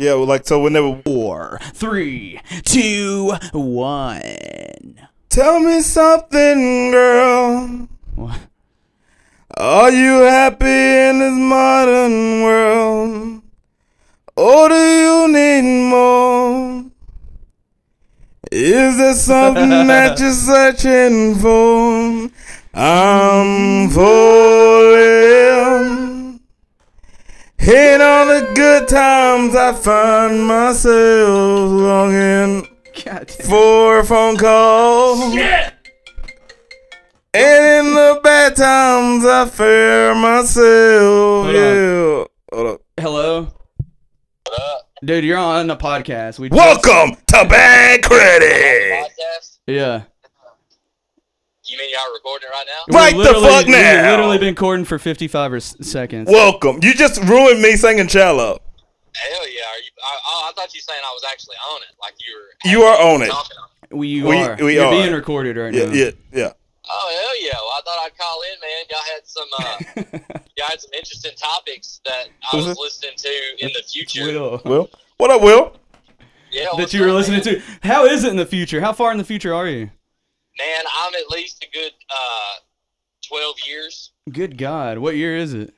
Yeah, well, like, so whenever... 4, 3, 2, 1. Tell me something, girl. What? Are you happy in this modern world? Or do you need more? Is there something that you're searching for? I'm falling. In all the good times, I find myself longing for a phone call. Shit! And in the bad times, I fear myself. Hold up. Hello? What up? Dude, you're on a podcast. Welcome to Bad Credit! Podcast? Yeah. You mean y'all recording it right now? Right the fuck now! We've literally been recording for 55 seconds. Welcome. You just ruined me singing "Cello." Hell yeah! I thought you were saying I was actually on it, like you were. You are on it. We are. You're being recorded right now. Yeah. Oh hell yeah! Well, I thought I'd call in, man. Y'all had some interesting topics that I was listening to in the future. Will, what up, Will? Yeah. That you were listening to. How is it in the future? How far in the future are you? Man, I'm at least a good 12 years. Good God. What year is it?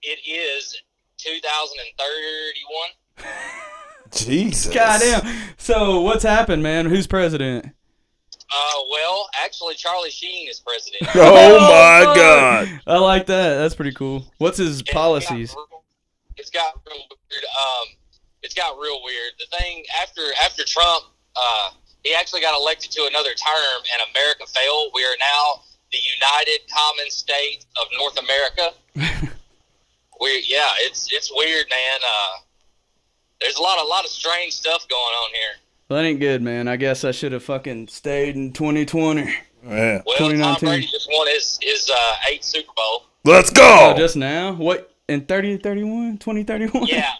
It is 2031. Jesus. Goddamn. So what's happened, man? Who's president? Well, actually, Charlie Sheen is president. Oh, my God. I like that. That's pretty cool. What's his policies? It's got real weird. The thing after Trump... He actually got elected to another term, and America fell. We are now the United Common States of North America. It's weird, man. There's a lot of strange stuff going on here. Well, that ain't good, man. I guess I should have fucking stayed in 2020. Yeah. Well, Tom Brady just won his 8th Super Bowl. Let's go! Just now? What, in 2031? Yeah.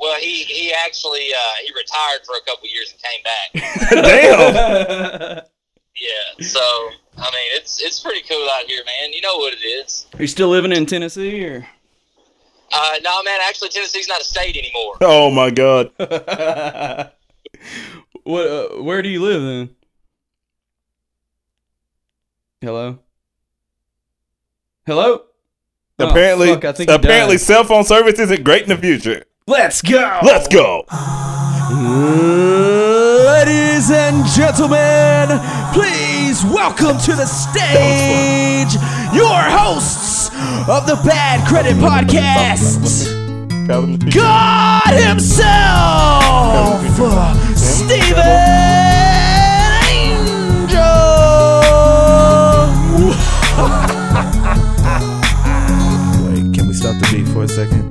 Well, he actually retired for a couple years and came back. Damn. Yeah. So I mean, it's pretty cool out here, man. You know what it is. Are you still living in Tennessee, or? No, man. Actually, Tennessee's not a state anymore. Oh my God. What? Where do you live then? Hello. Hello. Apparently, oh, fuck, I think he died. Cell phone service isn't great in the future. Let's go! Ladies and gentlemen, please welcome to the stage your hosts of the Bad Credit Podcast, God himself, Stephen Angel! Wait, can we stop the beat for a second?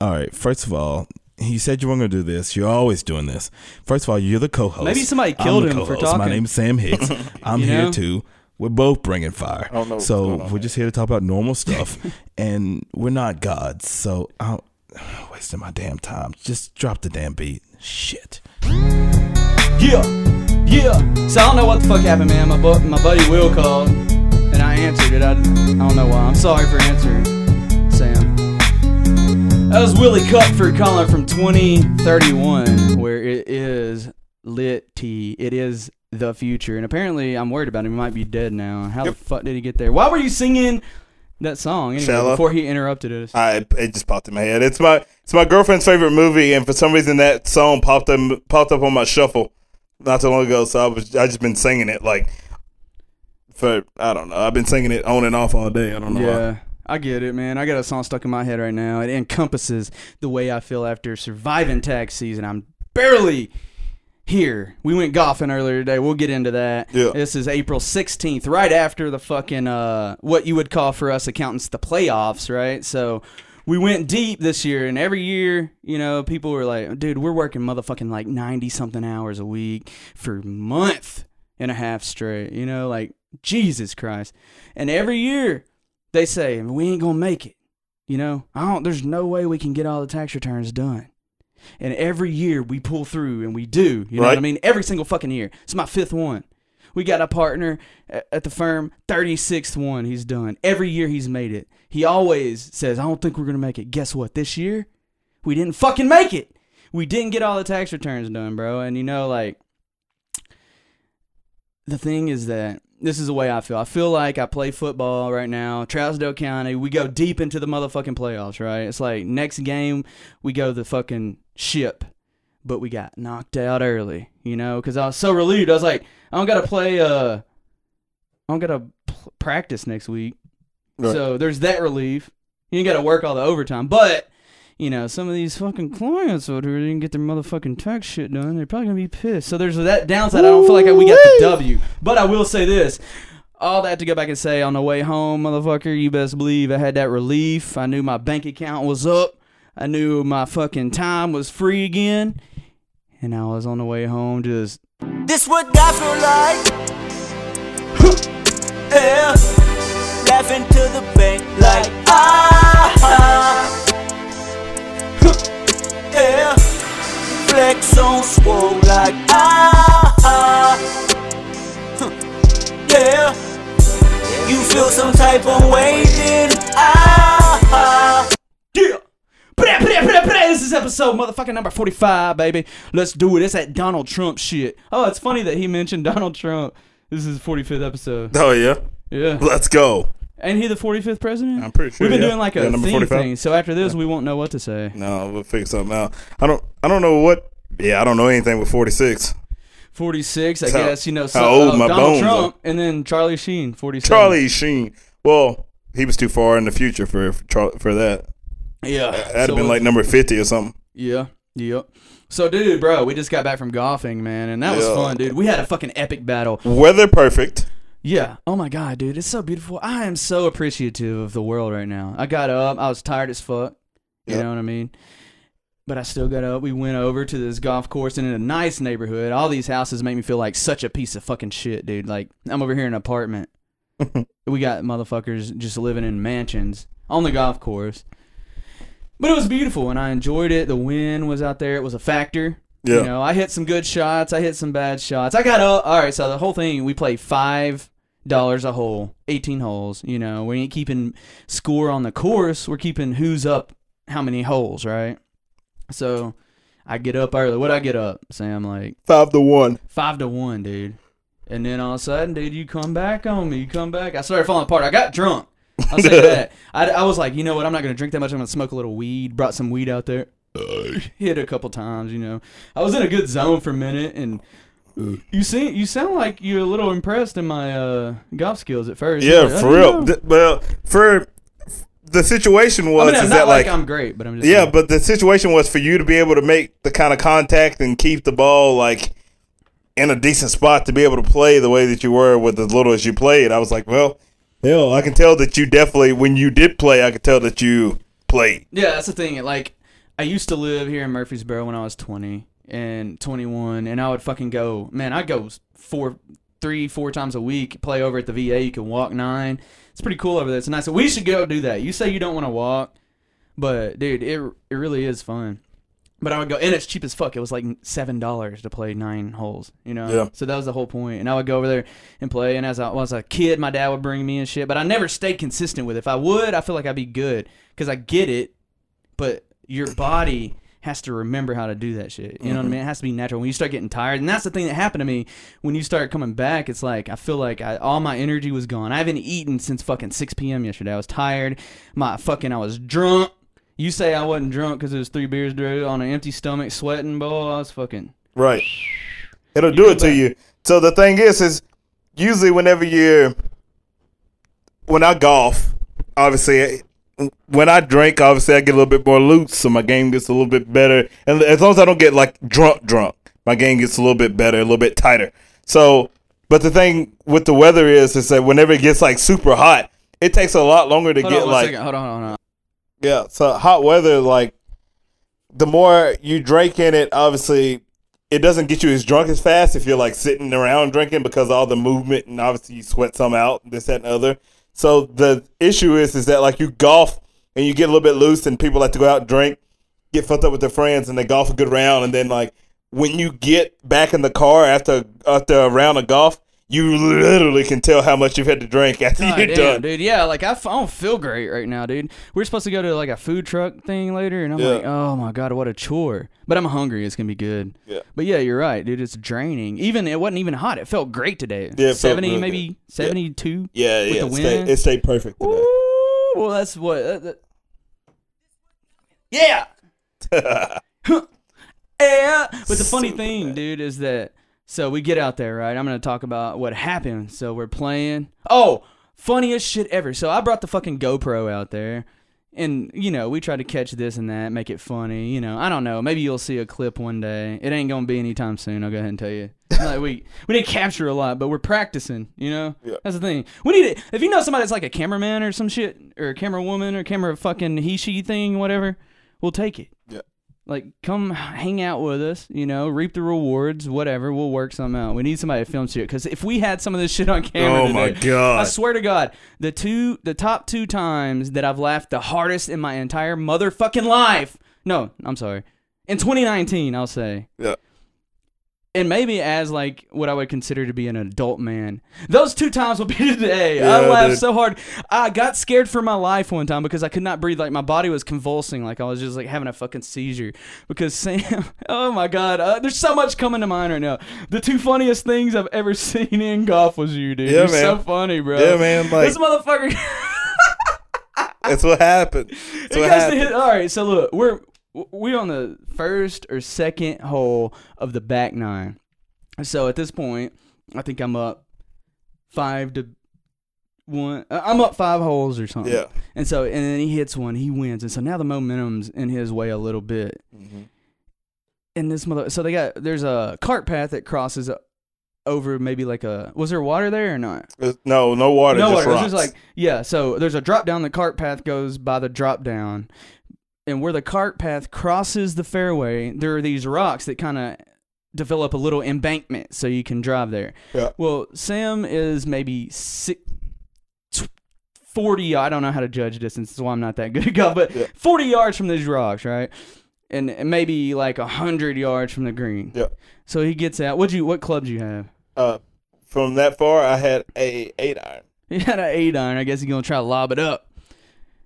All right, first of all, you said you weren't going to do this. You're always doing this. First of all, you're the co-host. Maybe somebody killed him for talking. My name's Sam Hicks. I'm here too. We're both bringing fire. Oh, no, so we're just here to talk about normal stuff, and we're not gods. So I'm wasting my damn time. Just drop the damn beat. Shit. Yeah. So I don't know what the fuck happened, man. My buddy Will called, and I answered it. I don't know why. I'm sorry for answering, Sam. That was Willie Cutford calling from 2031, where it is lit. It is the future. And apparently, I'm worried about him. He might be dead now. How the fuck did he get there? Why were you singing that song anyway, before he interrupted us? It just popped in my head. It's my girlfriend's favorite movie, and for some reason, that song popped up on my shuffle not too long ago, so I just been singing it, like, for, I don't know. I've been singing it on and off all day. I don't know why. I get it, man. I got a song stuck in my head right now. It encompasses the way I feel after surviving tax season. I'm barely here. We went golfing earlier today. We'll get into that. Yeah. This is April 16th, right after the fucking, what you would call for us accountants, the playoffs, right? So we went deep this year, and every year, you know, people were like, dude, we're working motherfucking like 90-something hours a week for a month and a half straight. You know, like, Jesus Christ. And every year... they say, we ain't going to make it, you know? There's no way we can get all the tax returns done. And every year we pull through, and we do, you know what I mean? Every single fucking year. It's my 5th one. We got a partner at the firm, 36th one he's done. Every year he's made it. He always says, I don't think we're going to make it. Guess what? This year, We didn't fucking make it. We didn't get all the tax returns done, bro. And you know, like, the thing is that this is the way I feel. I feel like I play football right now. Trousdale County, we go deep into the motherfucking playoffs, right? It's like next game, we go the fucking ship. But we got knocked out early, you know, because I was so relieved. I was like, I don't got to play, I don't got to practice next week. Right. So there's that relief. You ain't got to work all the overtime. But, you know, some of these fucking clients over here didn't get their motherfucking tax shit done. They're probably going to be pissed. So there's that downside. I don't feel like we got the W. But I will say this. All that to go back and say on the way home, motherfucker, you best believe I had that relief. I knew my bank account was up. I knew my fucking time was free again. And I was on the way home just... This what I feel like. Yeah. Laughing to the bank like... Ah. Yeah. Flex on swole like... Ah. Yeah. You feel some type of way then... Ah. Yeah. This is episode motherfucking number 45, baby. Let's do it. It's that Donald Trump shit. Oh, it's funny that he mentioned Donald Trump. This is the 45th episode. Oh, yeah? Yeah. Let's go. Ain't he the 45th president? I'm pretty sure. We've been doing like a theme thing, so after this, we won't know what to say. No, we'll figure something out. I don't know what... Yeah, I don't know anything with 46. 46, I guess. You know, how old my bones are. Donald Trump, and then Charlie Sheen, 47. Charlie Sheen. Well, he was too far in the future for that. Yeah. That'd have been like number 50 or something. Yeah. Yep. So, dude, bro, we just got back from golfing, man, and that was fun, dude. We had a fucking epic battle. Weather perfect. Yeah. Oh, my God, dude. It's so beautiful. I am so appreciative of the world right now. I got up. I was tired as fuck. You know what I mean? But I still got up. We went over to this golf course and in a nice neighborhood. All these houses make me feel like such a piece of fucking shit, dude. Like, I'm over here in an apartment. We got motherfuckers just living in mansions on the golf course. But it was beautiful, and I enjoyed it. The wind was out there. It was a factor. Yeah. You know, I hit some good shots. I hit some bad shots. I got up. All right, so the whole thing, we played $5 a hole, 18 holes. You know, we ain't keeping score on the course. We're keeping who's up how many holes, right? So I get up early. What'd I get up, Sam? Like 5-1. 5-1, dude. And then all of a sudden, dude, you come back on me. You come back. I started falling apart. I got drunk. I'll say that. I was like, you know what? I'm not going to drink that much. I'm going to smoke a little weed. Brought some weed out there. Hit a couple times, you know. I was in a good zone for a minute, and you sound like you're a little impressed in my golf skills at first. Yeah, like, for real. Well, for the situation was, I mean, is not that like I'm great, but I'm just yeah. Like, but the situation was for you to be able to make the kind of contact and keep the ball like in a decent spot to be able to play the way that you were with as little as you played. I was like, well. Hell, I can tell that you definitely, when you did play, I could tell that you played. Yeah, that's the thing. Like, I used to live here in Murfreesboro when I was 20 and 21, and I would fucking go, man, I'd go three, four times a week, play over at the VA. You can walk 9. It's pretty cool over there. It's nice. So we should go do that. You say you don't want to walk, but, dude, it really is fun. But I would go, and it's cheap as fuck. It was like $7 to play 9 holes, you know? Yeah. So that was the whole point. And I would go over there and play. And as I was a kid, my dad would bring me and shit. But I never stayed consistent with it. If I would, I feel like I'd be good because I get it. But your body has to remember how to do that shit. You know what I mean? It has to be natural. When you start getting tired, and that's the thing that happened to me. When you start coming back, it's like I feel like all my energy was gone. I haven't eaten since fucking 6 p.m. yesterday. I was tired. I was drunk. You say I wasn't drunk because it was 3 beers on an empty stomach, sweating, boy. I was fucking... Right. It'll do it to you. So the thing is usually whenever you're... When I golf, obviously, when I drink, obviously I get a little bit more loose, so my game gets a little bit better. And as long as I don't get, like, drunk, my game gets a little bit better, a little bit tighter. So, but the thing with the weather is that whenever it gets, like, super hot, it takes a lot longer to get, like... Hold on. Yeah, so hot weather, like, the more you drink in it, obviously, it doesn't get you as drunk as fast if you're, like, sitting around drinking because all the movement and obviously you sweat some out, this, that, and the other. So the issue is that, like, you golf and you get a little bit loose and people like to go out and drink, get fucked up with their friends, and they golf a good round. And then, like, when you get back in the car after a round of golf, you literally can tell how much you've had to drink after you're done. Dude. Yeah, like I don't feel great right now, dude. We're supposed to go to like a food truck thing later, and I'm like, oh my God, what a chore. But I'm hungry. It's going to be good. Yeah. But yeah, you're right, dude. It's draining. Even it wasn't even hot. It felt great today. Yeah, 70, really maybe good. 72. Yeah, yeah. It stayed perfect today. Ooh, well, that's what. Yeah. Yeah. But the funny thing, dude, is that. So we get out there, right? I'm going to talk about what happened. So we're playing. Oh, funniest shit ever. So I brought the fucking GoPro out there. And, you know, we tried to catch this and that, make it funny. You know, I don't know. Maybe you'll see a clip one day. It ain't going to be anytime soon. I'll go ahead and tell you. Like we didn't capture a lot, but we're practicing, you know? Yeah. That's the thing. We need it. If you know somebody that's like a cameraman or some shit, or a camera woman or camera fucking he, she thing, whatever, we'll take it. Yeah. Like, come hang out with us, you know, reap the rewards, whatever. We'll work something out. We need somebody to film shit. Because if we had some of this shit on camera today, my God. I swear to God, the top two times that I've laughed the hardest in my entire motherfucking life. No, I'm sorry. In 2019, I'll say. Yeah. And maybe as, like, what I would consider to be an adult man. Those two times will be today. Yeah, I laughed so hard. I got scared for my life one time because I could not breathe. Like, my body was convulsing. Like, I was just, like, having a fucking seizure. Because, Sam, oh, my God. There's so much coming to mind right now. The two funniest things I've ever seen in golf was you, dude. Yeah, You're so funny, bro. Yeah, man. Like, this motherfucker. That's what happened. That's what happened. All right, so, look. We're on the first or second hole of the back nine. So at this point, I think I'm up 5-1. I'm up 5 holes or something. Yeah. And then he hits one, he wins. And so now the momentum's in his way a little bit. Mm-hmm. And this mother, so there's a cart path that crosses over maybe like a, was there water there or not? No water. No water. Rocks. It was just like, yeah. So there's a drop down. The cart path goes by the drop down. And where the cart path crosses the fairway, there are these rocks that kind of develop a little embankment so you can drive there. Yeah. Well, Sam is maybe 40, I don't know how to judge distance, that's why I'm not that good at golf, but 40 yards from these rocks, right? And maybe like 100 yards from the green. Yeah. So he gets out. What club do you have? From that far, I had a 8-iron. He had an 8-iron. I guess he's going to try to lob it up.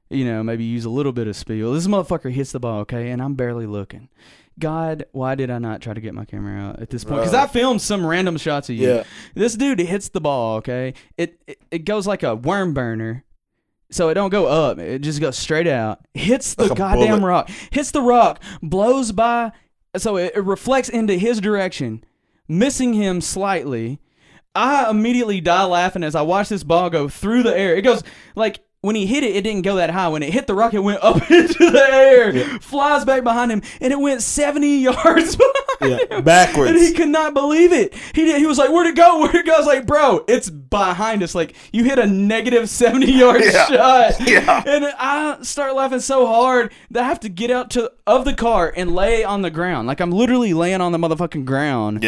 You know, maybe use a little bit of speed. Well, this motherfucker hits the ball, okay, and I'm barely looking. God, why did I not try to get my camera out at this point? Because I filmed some random shots of you. Yeah. This dude hits the ball, okay? It goes like a worm burner, so it don't go up. It just goes straight out. Hits the goddamn rock. Hits the rock, blows by, so it reflects into his direction, missing him slightly. I immediately die laughing as I watch this ball go through the air. It goes like... When he hit it, it didn't go that high. When it hit the rock, it went up into the air, flies back behind him, and it went 70 yards behind him. Backwards. And he could not believe it. He was like, where'd it go? Where'd it go? I was like, bro, it's behind us. Like, you hit a negative 70-yard shot. Yeah. And I start laughing so hard that I have to get out of the car and lay on the ground. Like, I'm literally laying on the motherfucking ground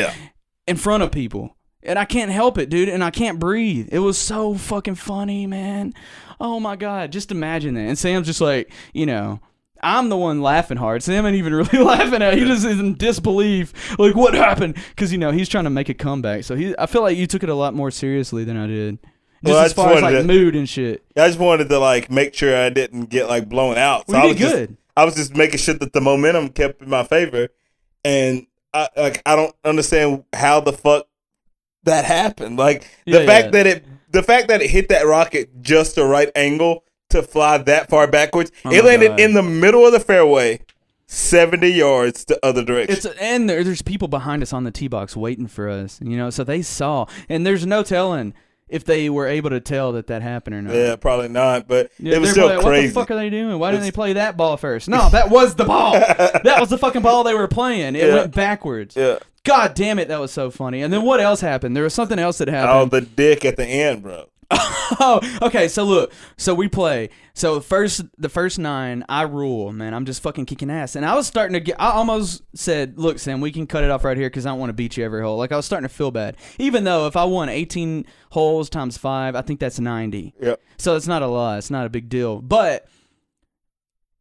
in front of people. And I can't help it, dude, and I can't breathe. It was so fucking funny, man. Oh, my God. Just imagine that. And Sam's just like, you know, I'm the one laughing hard. Sam ain't even really laughing at it. He just is in disbelief. Like, what happened? Because, you know, he's trying to make a comeback. So I feel like you took it a lot more seriously than I did. Just as far as, like, mood and shit. I just wanted to, like, make sure I didn't get, like, blown out. So you did good. I was just making sure that the momentum kept in my favor. And, I don't understand how the fuck that happened. Like, the fact that it hit that rocket just the right angle to fly that far backwards, it landed in the middle of the fairway, 70 yards the other direction. And there's people behind us on the tee box waiting for us, you know, so they saw. And there's no telling if they were able to tell that happened or not. Yeah, probably not, but it was still crazy. What the fuck are they doing? Why didn't they play that ball first? No, that was the ball. That was the fucking ball they were playing. It went backwards. Yeah. God damn it, that was so funny. And then what else happened? There was something else that happened. Oh, the dick at the end, bro. Oh, okay, so look. So we play. So the first 9, I rule, man. I'm just fucking kicking ass. And I was starting to I almost said, look, Sam, we can cut it off right here because I don't want to beat you every hole. Like, I was starting to feel bad. Even though if I won 18 holes times 5, I think that's 90. Yep. So it's not a lot. It's not a big deal. But...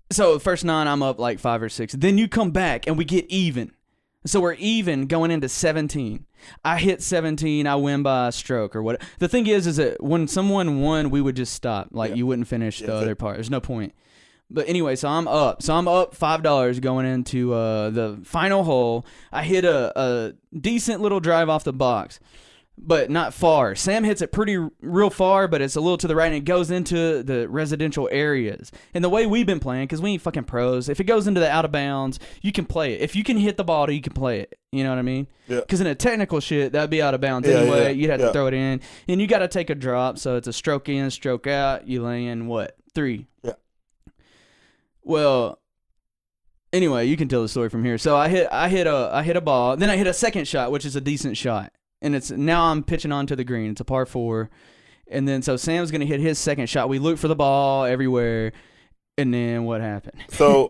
So the first 9, I'm up like 5 or 6. Then you come back and we get even. So we're even going into 17. I hit 17, I win by a stroke or what. The thing is that when someone won, we would just stop. Like, you wouldn't finish the other part. There's no point. But anyway, so I'm up. So I'm up $5 going into the final hole. I hit a decent little drive off the box, but not far. Sam hits it pretty real far, but it's a little to the right, and it goes into the residential areas. And the way we've been playing, because we ain't fucking pros, if it goes into the out of bounds, you can play it. If you can hit the ball, you can play it. You know what I mean? Yeah. Because in a technical shit, that'd be out of bounds anyway. Yeah. You'd have to throw it in. And you got to take a drop, so it's a stroke in, stroke out. You lay in, what, 3? Yeah. Well, anyway, you can tell the story from here. So I hit a ball. Then I hit a second shot, which is a decent shot. And it's now I'm pitching onto the green. It's a par 4. And then so Sam's going to hit his second shot. We look for the ball everywhere. And then what happened? So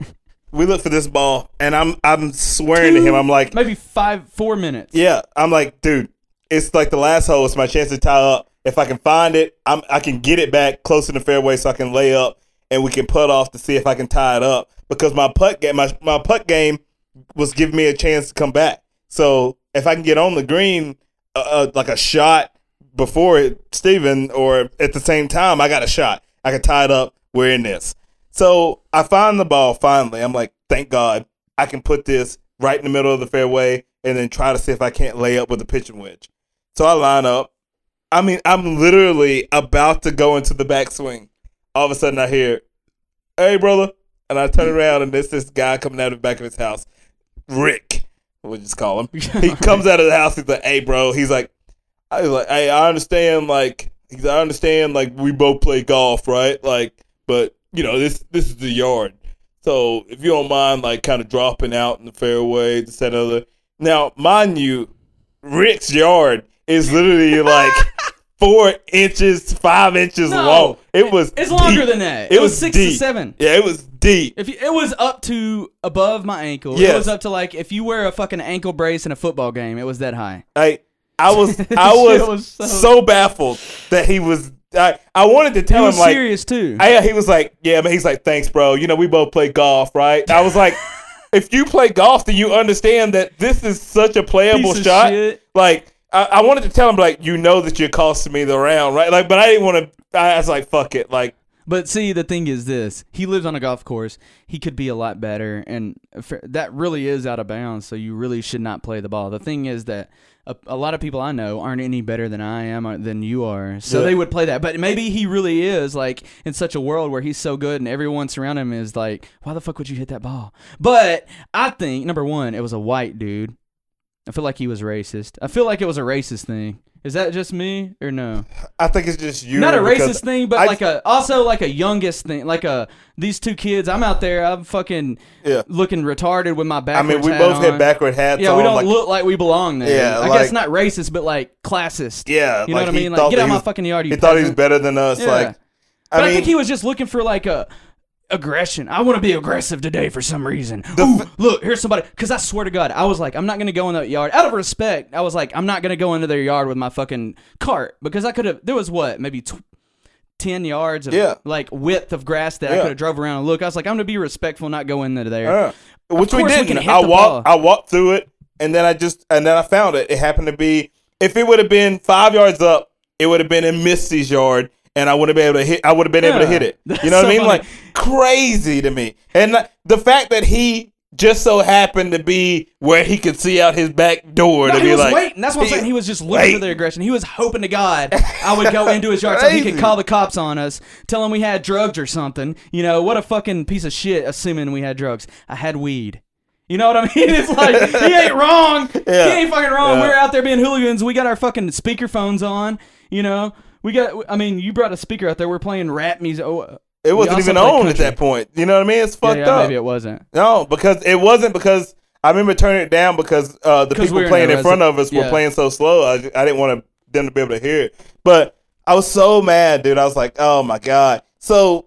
we look for this ball, and I'm swearing to him. I'm like, maybe 4 minutes. Yeah. I'm like, dude, it's like the last hole. It's my chance to tie up. If I can find it, I can get it back close to the fairway so I can lay up and we can putt off to see if I can tie it up. Because my putt game was giving me a chance to come back. So if I can get on the green – like a shot before it, Steven, or at the same time, I got a shot. I could tie it up. We're in this. So I find the ball finally. I'm like, thank God I can put this right in the middle of the fairway and then try to see if I can't lay up with a pitching wedge. So I line up. I mean, I'm literally about to go into the backswing. All of a sudden I hear, hey, brother. And I turn around and there's this guy coming out of the back of his house, Rick. We'll just call him. He comes out of the house. He's like, "Hey, bro." He's like, "Hey, I understand. Like, I understand. Like, we both play golf, right? Like, but you know, this is the yard. So if you don't mind, like, kind of dropping out in the fairway, this that other. Now, mind you, Rick's yard is literally like 5 inches long. It's longer than that. It was 6 to 7. Yeah, it was deep. It was up to above my ankle. Yes. It was up to like if you wear a fucking ankle brace in a football game. It was that high. I was so baffled that he was. I wanted to tell him like serious too. He was like, yeah, man. He's like, thanks, bro. You know, we both play golf, right? I was like, if you play golf, then you understand that this is such a playable shot. Shit. Like. I wanted to tell him, like, you know that you're costing me the round, right? Like, but I didn't want to. I was like, fuck it. Like, but see, the thing is this. He lives on a golf course. He could be a lot better, and that really is out of bounds, so you really should not play the ball. The thing is that a lot of people I know aren't any better than I am or than you are, so they would play that. But maybe he really is, like, in such a world where he's so good and everyone surrounding him is like, why the fuck would you hit that ball? But I think, number one, it was a white dude. I feel like he was racist. I feel like it was a racist thing. Is that just me or no? I think it's just you. Not a racist thing, but also like a youngest thing. Like these two kids. I'm out there. I'm fucking looking retarded with my backwards hat on. I mean, we both had backward hats on. Yeah, we don't look like we belong there. Yeah, I guess not racist, but like classist. Yeah, you know what I mean. Like, get out of my fucking yard. He thought he was better than us. Yeah. Like, I think he was just looking for like a. Aggression. I want to be aggressive today for some reason. Ooh, look, here's somebody. Because I swear to God, I was like, I'm not going to go in that yard. Out of respect, I was like, I'm not going to go into their yard with my fucking cart. Because I could have, there was what, maybe 10 yards of like width of grass that I could have drove around and looked. I was like, I'm going to be respectful, not go into there. Which we didn't. I walked through it, and then I found it. It happened to be, if it would have been 5 yards up, it would have been in Misty's yard. And I would have been able to hit. I would have been able to hit it. You know what I mean? Like crazy to me. And the fact that he just so happened to be where he could see out his back door to be like, waiting. That's what I'm saying. He was just looking for their aggression. He was hoping to God I would go into his yard so he could call the cops on us, tell him we had drugs or something. You know what a fucking piece of shit. Assuming we had drugs, I had weed. You know what I mean? It's like he ain't wrong. Yeah. He ain't fucking wrong. We were out there being hooligans. We got our fucking speakerphones on. You know. We got. I mean, you brought a speaker out there. We're playing rap music. Oh, it wasn't even on at that point. You know what I mean? It's fucked up. Maybe it wasn't. No, because it wasn't. Because I remember turning it down because the people playing in front of us were playing so slow. I didn't want them to be able to hear it. But I was so mad, dude. I was like, oh my God. So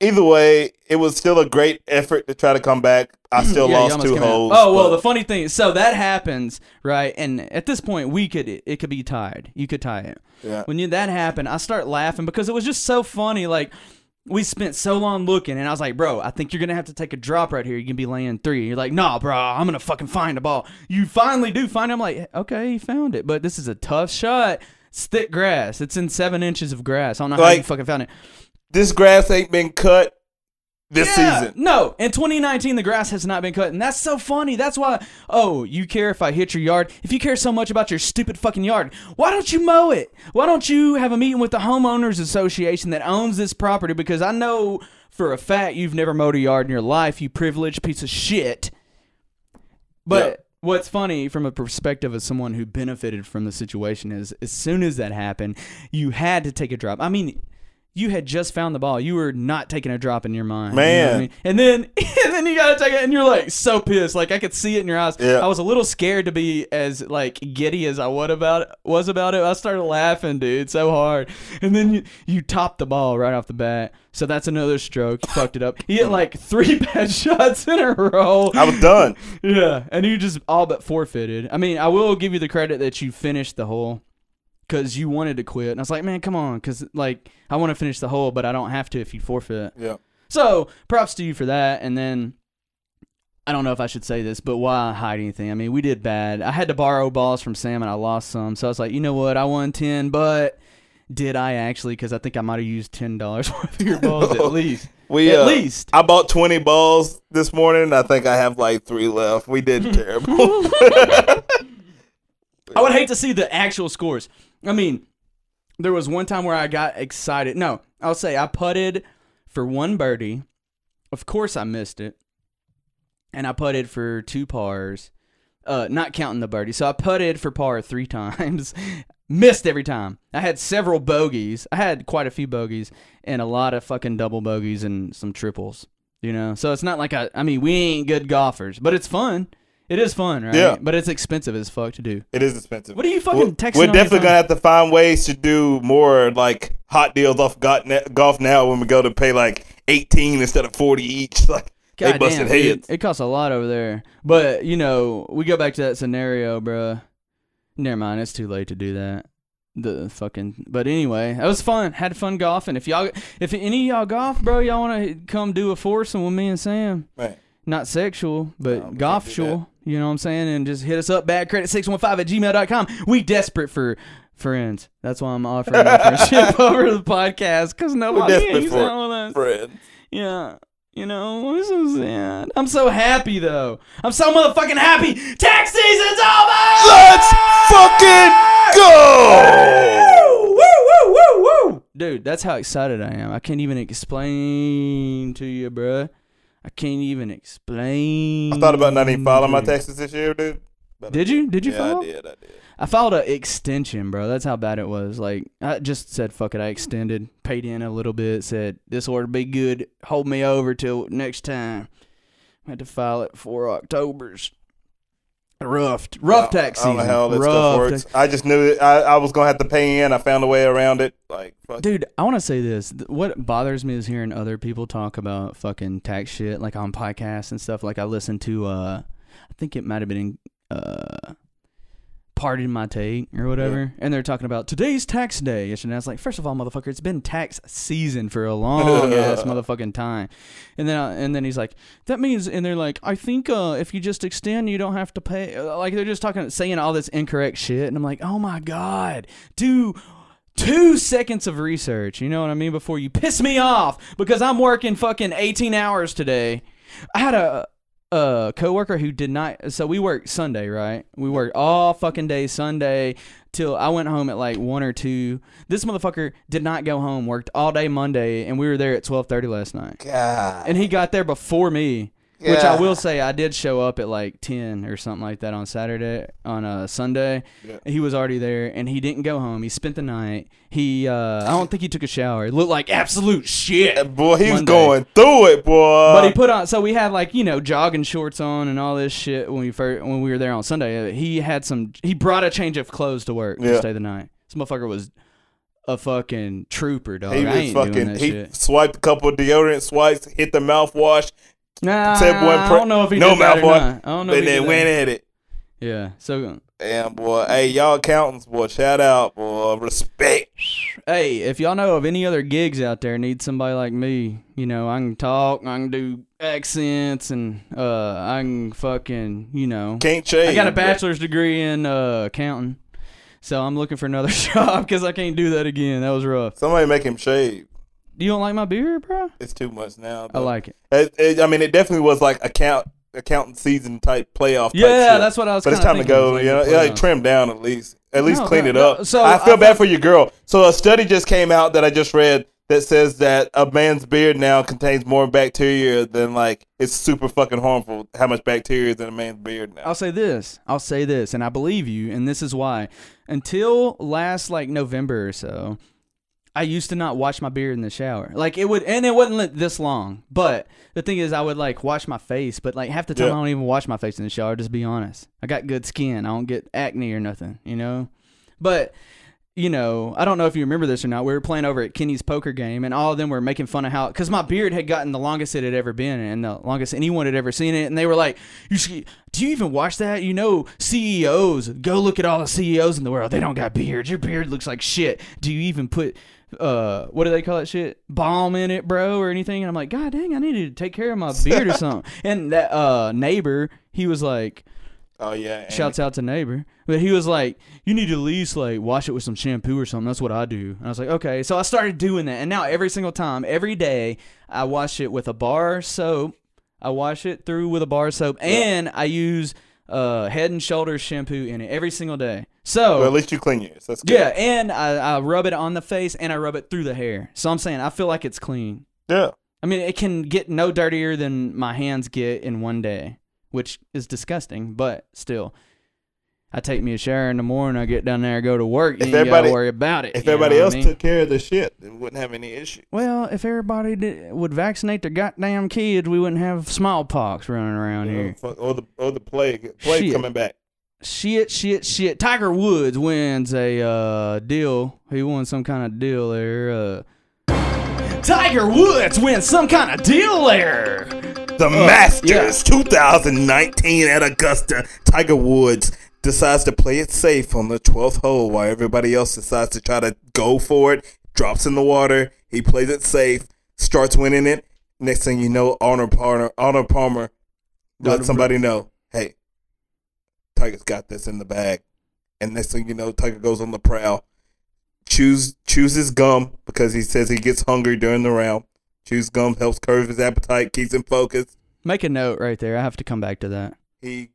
either way, it was still a great effort to try to come back. I still lost 2 holes. Oh, well, the funny thing is, so that happens, right? And at this point, it could be tied. You could tie it. Yeah. When that happened, I start laughing because it was just so funny. Like, we spent so long looking, and I was like, bro, I think you're going to have to take a drop right here. You're going to be laying three. And you're like, nah, bro, I'm going to fucking find the ball. You finally do find it. I'm like, okay, he found it. But this is a tough shot. It's thick grass. It's in 7 inches of grass. I don't know how you fucking found it. This grass ain't been cut this season. No, in 2019, the grass has not been cut. And that's so funny. That's why, oh, you care if I hit your yard? If you care so much about your stupid fucking yard, why don't you mow it? Why don't you have a meeting with the homeowners association that owns this property? Because I know for a fact you've never mowed a yard in your life, you privileged piece of shit. But what's funny from a perspective of someone who benefited from the situation is as soon as that happened, you had to take a drop. I mean, you had just found the ball. You were not taking a drop in your mind. Man. You know what I mean? And then you got to take it, and you're like so pissed. Like, I could see it in your eyes. Yeah. I was a little scared to be as, like, giddy as I was about it. I started laughing, dude, so hard. And then you topped the ball right off the bat. So that's another stroke. You fucked it up. He hit, like, 3 bad shots in a row. I was done. Yeah, and you just all but forfeited. I mean, I will give you the credit that you finished the hole. Because you wanted to quit. And I was like, man, come on. Because, like, I want to finish the hole, but I don't have to if you forfeit. Yeah. So, props to you for that. And then, I don't know if I should say this, but why hide anything? I mean, we did bad. I had to borrow balls from Sam, and I lost some. So, I was like, you know what? I won 10, but did I actually? Because I think I might have used $10 worth of your balls at least. At least. I bought 20 balls this morning, and I think I have, like, 3 left. We did terrible. I would hate to see the actual scores. I mean, there was one time where I got excited. No, I'll say I putted for 1 birdie. Of course I missed it. And I putted for 2 pars, not counting the birdie. So I putted for par 3 times, missed every time. I had several bogeys. I had quite a few bogeys and a lot of fucking double bogeys and some triples, you know. So it's not like I mean, we ain't good golfers, but it's fun. It is fun, right? Yeah. But it's expensive as fuck to do. It is expensive. What are you fucking texting? We're definitely going to have to find ways to do more like hot deals off golf now when we go to pay like 18 instead of 40 each. Like, God, they busted heads. It costs a lot over there. But, you know, we go back to that scenario, bro. Never mind. It's too late to do that. But anyway, it was fun. Had fun golfing. If any of y'all golf, bro, y'all want to come do a foursome with me and Sam. Right. Not sexual, but golfsual. You know what I'm saying? And just hit us up, badcredit615@gmail.com. We desperate for friends. That's why I'm offering my friendship over the podcast, because nobody's on with us. Friends. Yeah. You know, we're so sad. I'm so happy, though. I'm so motherfucking happy. Tax season's over! Let's fucking go! Woo! Woo, woo, woo, woo! Dude, that's how excited I am. I can't even explain to you, bruh. I can't even explain. I thought about not even filing my taxes this year, dude. Did you file? I did. I filed an extension, bro. That's how bad it was. Like, I just said, fuck it. I extended, paid in a little bit, said, this order be good. Hold me over till next time. I had to file it for October's. Rough tax season. I don't know how all that stuff works. I just knew that I was going to have to pay in. I found a way around it. Like, fuck. Dude, I want to say this. What bothers me is hearing other people talk about fucking tax shit, like on podcasts and stuff. Like I listened to, I think it might have been Pardon My Take or whatever. Yeah. And they're talking about today's tax day. And I was like, first of all, motherfucker, it's been tax season for a long ass motherfucking time. And then he's like, that means, and they're like, I think if you just extend, you don't have to pay. Like they're just saying all this incorrect shit. And I'm like, oh my God, do 2 seconds of research. You know what I mean? Before you piss me off, because I'm working fucking 18 hours today. I had a coworker who did not. So we worked Sunday, right? We worked all fucking day Sunday till I went home at like 1 or 2. This motherfucker did not go home. Worked all day Monday, and we were there at 12:30 last night. God. And he got there before me, which I will say I did show up at like 10 or something like that on Saturday, on a Sunday. Yeah. He was already there, and he didn't go home. He spent the night. He, I don't think he took a shower. It looked like absolute shit. Yeah, boy, he was going through it, boy. But he put on, so we had like, you know, jogging shorts on and all this shit when we were there on Sunday. He brought a change of clothes to work to stay the night. This motherfucker was a fucking trooper, dog. He was he swiped a couple of deodorant swipes, hit the mouthwash. Nah, I don't know if he did that or not. I don't know. But they went at it. Yeah, so Damn, boy. Hey, y'all accountants, boy. Shout out, boy. Respect. Hey, if y'all know of any other gigs out there, need somebody like me, you know, I can talk, I can do accents, and I can fucking, you know. Can't change. I got a bachelor's degree in accounting, so I'm looking for another job because I can't do that again. That was rough. Somebody make him shave. You don't like my beard, bro? It's too much now. I like it. I mean, it definitely was like accountant season type playoff. Yeah, shit. That's what I was. But it's time to go. You know, like trim down at least clean it up. So I feel bad for your girl. So a study just came out that I just read that says that a man's beard now contains more bacteria than like it's super fucking harmful. How much bacteria is in a man's beard now? I'll say this, and I believe you, and this is why. Until last like November or so, I used to not wash my beard in the shower. Like, it wasn't this long. But the thing is, I would, like, wash my face. But, like, half the time, I don't even wash my face in the shower, just be honest. I got good skin. I don't get acne or nothing, you know? But, you know, I don't know if you remember this or not. We were playing over at Kenny's poker game, and all of them were making fun of how... Because my beard had gotten the longest it had ever been, and the longest anyone had ever seen it. And they were like, do you even watch that? You know, CEOs. Go look at all the CEOs in the world. They don't got beards. Your beard looks like shit. Do you even put... what do they call that shit? Balm in it, bro, or anything? And I'm like, God dang, I needed to take care of my beard or something. And that neighbor, he was like, oh yeah, Andy. Shouts out to neighbor. But he was like, you need to at least like wash it with some shampoo or something. That's what I do. And I was like, okay. So I started doing that, and now every single time, every day, I wash it with a bar soap. I wash it through with a bar soap, and I use Head and Shoulders shampoo in it every single day. So, well, at least you clean yours. That's good. Yeah, and I rub it on the face, and I rub it through the hair. So I'm saying I feel like it's clean. Yeah. I mean, it can get no dirtier than my hands get in one day, which is disgusting, but still. I take me a shower in the morning, I get down there, I go to work, you ain't got to worry about it. If everybody else took care of the shit, it wouldn't have any issue. Well, if everybody would vaccinate their goddamn kids, we wouldn't have smallpox running around here. Or the plague coming back. Shit. Tiger Woods wins a deal. He won some kind of deal there. The Masters 2019 at Augusta. Tiger Woods decides to play it safe on the 12th hole while everybody else decides to try to go for it. Drops in the water. He plays it safe. Starts winning it. Next thing you know, Arnold Palmer let somebody know, hey, Tiger's got this in the bag. And next thing you know, Tiger goes on the prowl. Chooses gum because he says he gets hungry during the round. Chews gum, helps curb his appetite, keeps him focused. Make a note right there. I have to come back to that. He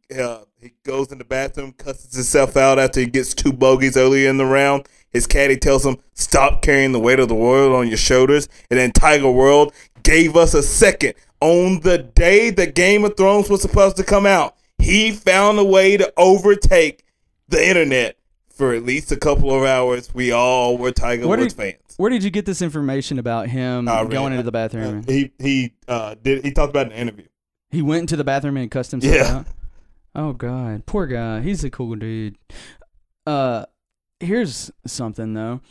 goes in the bathroom, cusses himself out after he gets two bogeys earlier in the round. His caddy tells him, stop carrying the weight of the world on your shoulders. And then Tiger World gave us a second. On the day that Game of Thrones was supposed to come out, he found a way to overtake the internet for at least a couple of hours. We all were Tiger Woods fans. Where did you get this information about him going into the bathroom? He talked about it in an interview. He went into the bathroom and cussed himself out? Oh, God. Poor guy. He's a cool dude. Here's something, though.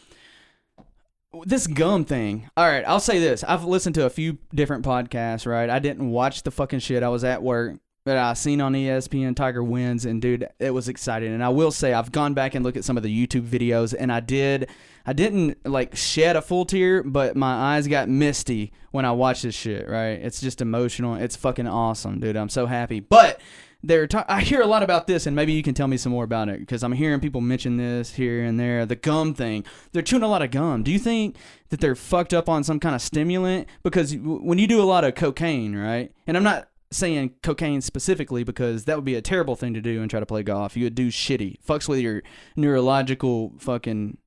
This gum thing. All right, I'll say this. I've listened to a few different podcasts, right? I didn't watch the fucking shit. I was at work. That I seen on ESPN, Tiger wins, and dude, it was exciting. And I will say, I've gone back and looked at some of the YouTube videos, and I didn't like shed a full tear, but my eyes got misty when I watched this shit. Right? It's just emotional. It's fucking awesome, dude. I'm so happy. But I hear a lot about this, and maybe you can tell me some more about it because I'm hearing people mention this here and there. The gum thing. They're chewing a lot of gum. Do you think that they're fucked up on some kind of stimulant? Because when you do a lot of cocaine, right? And I'm not saying cocaine specifically because that would be a terrible thing to do and try to play golf. You would do shitty. Fucks with your neurological fucking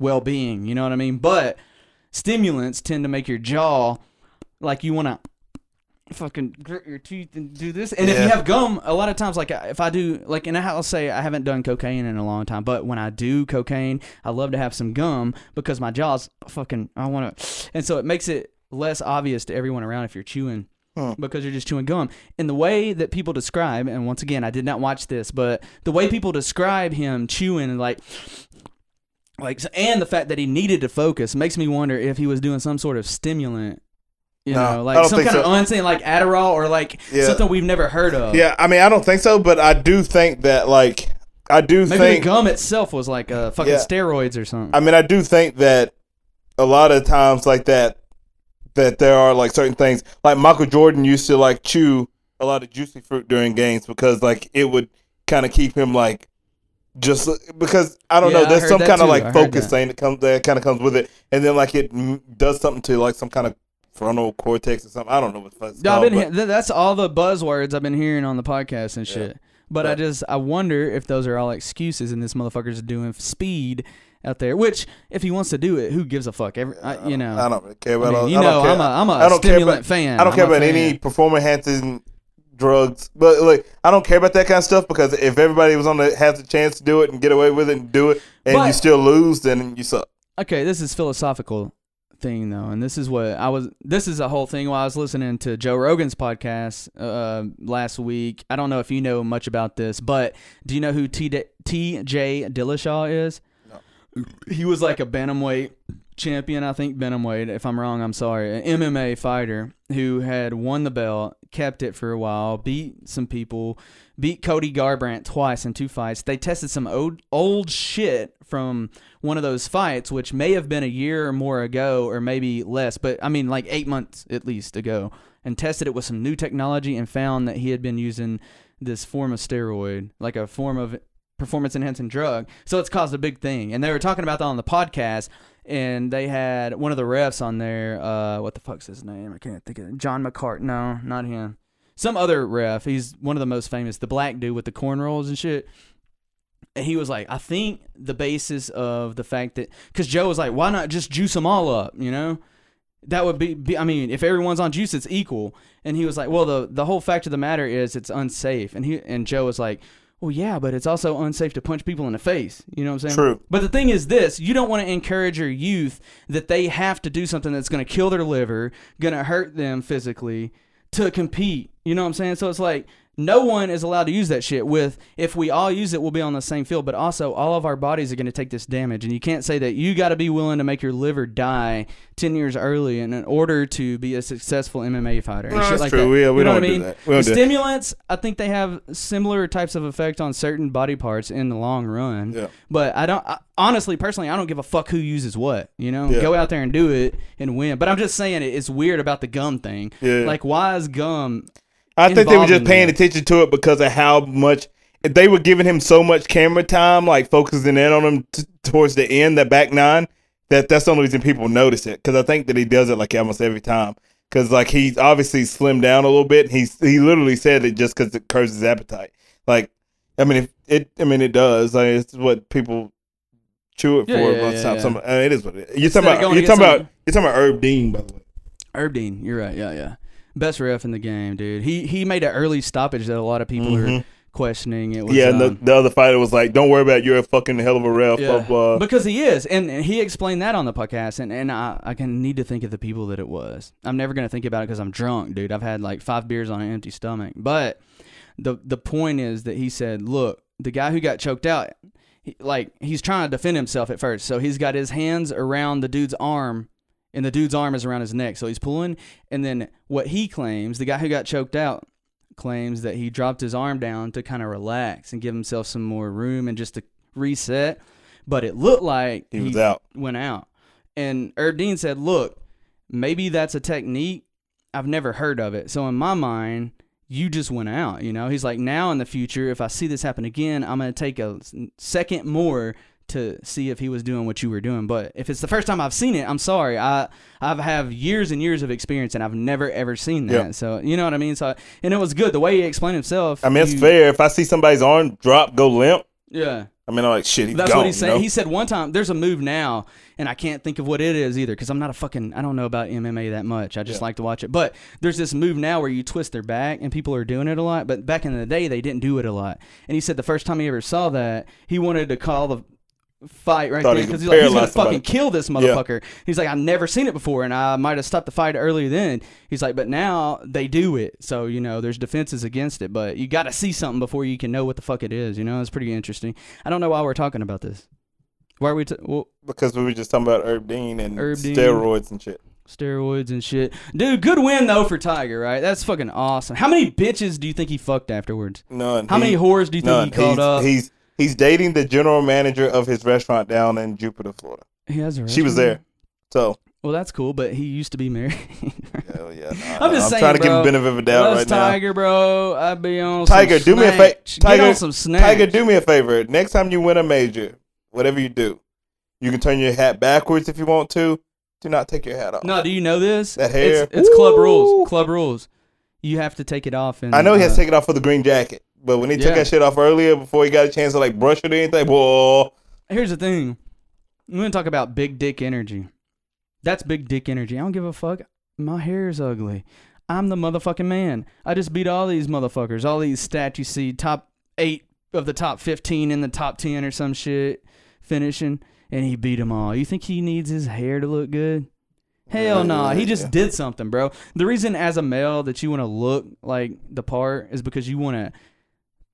well-being, you know what I mean? But stimulants tend to make your jaw like you want to fucking grit your teeth and do this. And if you have gum, a lot of times, like if I do, like, and I'll say I haven't done cocaine in a long time, but when I do cocaine, I love to have some gum because my jaw's fucking, I want to, and so it makes it less obvious to everyone around if you're chewing. Because you're just chewing gum. And the way that people describe, and once again, I did not watch this, but the way people describe him chewing, like, and the fact that he needed to focus makes me wonder if he was doing some sort of stimulant, you know, like some kind of unseen, like Adderall or like something we've never heard of. Yeah, I mean, I don't think so, but I do think that like I do maybe think the gum itself was like fucking steroids or something. I mean, I do think that a lot of times like that there are like certain things, like Michael Jordan used to like chew a lot of juicy fruit during games because like it would kind of keep him like just because I don't know. There's some kind of like focus thing that comes there, kind of comes with it, and then like it does something to like some kind of frontal cortex or something. I don't know what it's called, that's all the buzzwords I've been hearing on the podcast and shit. But right. I wonder if those are all excuses and this motherfucker's doing speed out there. Which, if he wants to do it, who gives a fuck? I don't really care about I'm a stimulant fan. I don't care about any performance-enhancing drugs. But like, I don't care about that kind of stuff because if everybody has the chance to do it and get away with it and do it and you still lose, then you suck. Okay, this is philosophical thing though, and this is a whole thing while I was listening to Joe Rogan's podcast last week. I don't know if you know much about this, but do you know who TJ Dillashaw is? No. He was like a bantamweight champion, I think bantamweight, if I'm wrong, I'm sorry, an MMA fighter who had won the belt, kept it for a while, beat some people, beat Cody Garbrandt twice in two fights. They tested some old shit from one of those fights, which may have been a year or more ago, or maybe less, but I mean like 8 months at least ago, and tested it with some new technology and found that he had been using this form of steroid, like a form of performance-enhancing drug. So it's caused a big thing, and they were talking about that on the podcast. And they had one of the refs on there, what the fuck's his name? I can't think of it. John McCart. No, not him. Some other ref. He's one of the most famous, the black dude with the cornrows and shit. And he was like, I think the basis of the fact that, because Joe was like, why not just juice them all up, you know? That would be, I mean, if everyone's on juice, it's equal. And he was like, well, the whole fact of the matter is it's unsafe. And Joe was like, well, yeah, but it's also unsafe to punch people in the face. You know what I'm saying? True. But the thing is this. You don't want to encourage your youth that they have to do something that's going to kill their liver, going to hurt them physically to compete. You know what I'm saying? So it's like no one is allowed to use that shit with if we all use it, we'll be on the same field. But also all of our bodies are going to take this damage. And you can't say that you got to be willing to make your liver die 10 years early in order to be a successful MMA fighter. And shit like true. That. Yeah, we don't do that. We don't do stimulants, I think they have similar types of effect on certain body parts in the long run. Yeah. But honestly, personally, I don't give a fuck who uses what. You know, go out there and do it and win. But I'm just saying it's weird about the gum thing. Yeah. Like, why is gum? I think they were just paying attention to it because of how much they were giving him so much camera time, like focusing in on him towards the end, that back nine. That's the only reason people notice it, because I think that he does it like almost every time. Because like he's obviously slimmed down a little bit. He literally said it just because it curbs his appetite. Like, I mean, it does. Like, it's what people chew it for. It is what it is. You're talking about Herb Dean, by the way. Herb Dean, you're right. Yeah. Best ref in the game, dude. He made an early stoppage that a lot of people are questioning. It was, the other fighter was like, don't worry about it. You're a fucking hell of a ref. Yeah. Because he is. And he explained that on the podcast. And I need to think of the people that it was. I'm never going to think about it because I'm drunk, dude. I've had like 5 beers on an empty stomach. But the point is that he said, look, the guy who got choked out, he's trying to defend himself at first. So he's got his hands around the dude's arm. And the dude's arm is around his neck, so he's pulling. And then what he claims, the guy who got choked out, claims that he dropped his arm down to kind of relax and give himself some more room and just to reset. But it looked like he went out. And Herb Dean said, look, maybe that's a technique. I've never heard of it. So in my mind, you just went out. You know, he's like, now in the future, if I see this happen again, I'm going to take a second more to see if he was doing what you were doing. But if it's the first time I've seen it, I'm sorry. I have years and years of experience, and I've never, ever seen that. Yep. So, you know what I mean? So, and it was good. The way he explained himself. I mean, it's fair. If I see somebody's arm drop, go limp. Yeah. I mean, I'm like, shit, that's gone, what he's saying. You know? He said one time, there's a move now, and I can't think of what it is either, because I don't know about MMA that much. I just like to watch it. But there's this move now where you twist their back, and people are doing it a lot. But back in the day, they didn't do it a lot. And he said the first time he ever saw that, he wanted to call the fight right there because he's like, he's gonna fucking kill this motherfucker. Yeah. He's like, I've never seen it before, and I might have stopped the fight early then. He's like, but now they do it, so you know there's defenses against it, but you got to see something before you can know what the fuck it is. You know, it's pretty interesting. I don't know why we're talking about this. Why are we? Because we were just talking about Herb Dean and steroids and shit. Steroids and shit, dude. Good win though for Tiger, right? That's fucking awesome. How many bitches do you think he fucked afterwards? None. How many whores do you think he called up? He's He's dating the general manager of his restaurant down in Jupiter, Florida. He has a restaurant. She was there. So. Well, that's cool, but he used to be married. Hell yeah. Nah, I'm just saying, trying to give him benefit of the doubt right now. Tiger, bro. I'd be on some snatch. Tiger, get on some snatch. Tiger, do me a favor. Next time you win a major, whatever you do, you can turn your hat backwards if you want to. Do not take your hat off. No, do you know this? That hair. It's club rules. Club rules. You have to take it off. And I know he has to take it off for the green jacket, but when he took that shit off earlier before he got a chance to like brush it or anything, whoa. Here's the thing. We're going to talk about big dick energy. That's big dick energy. I don't give a fuck. My hair is ugly. I'm the motherfucking man. I just beat all these motherfuckers. All these stats you see, top 8 of the top 15 in the top 10 or some shit finishing, and he beat them all. You think he needs his hair to look good? Hell no. Nah. He just did something, bro. The reason as a male that you want to look like the part is because you want to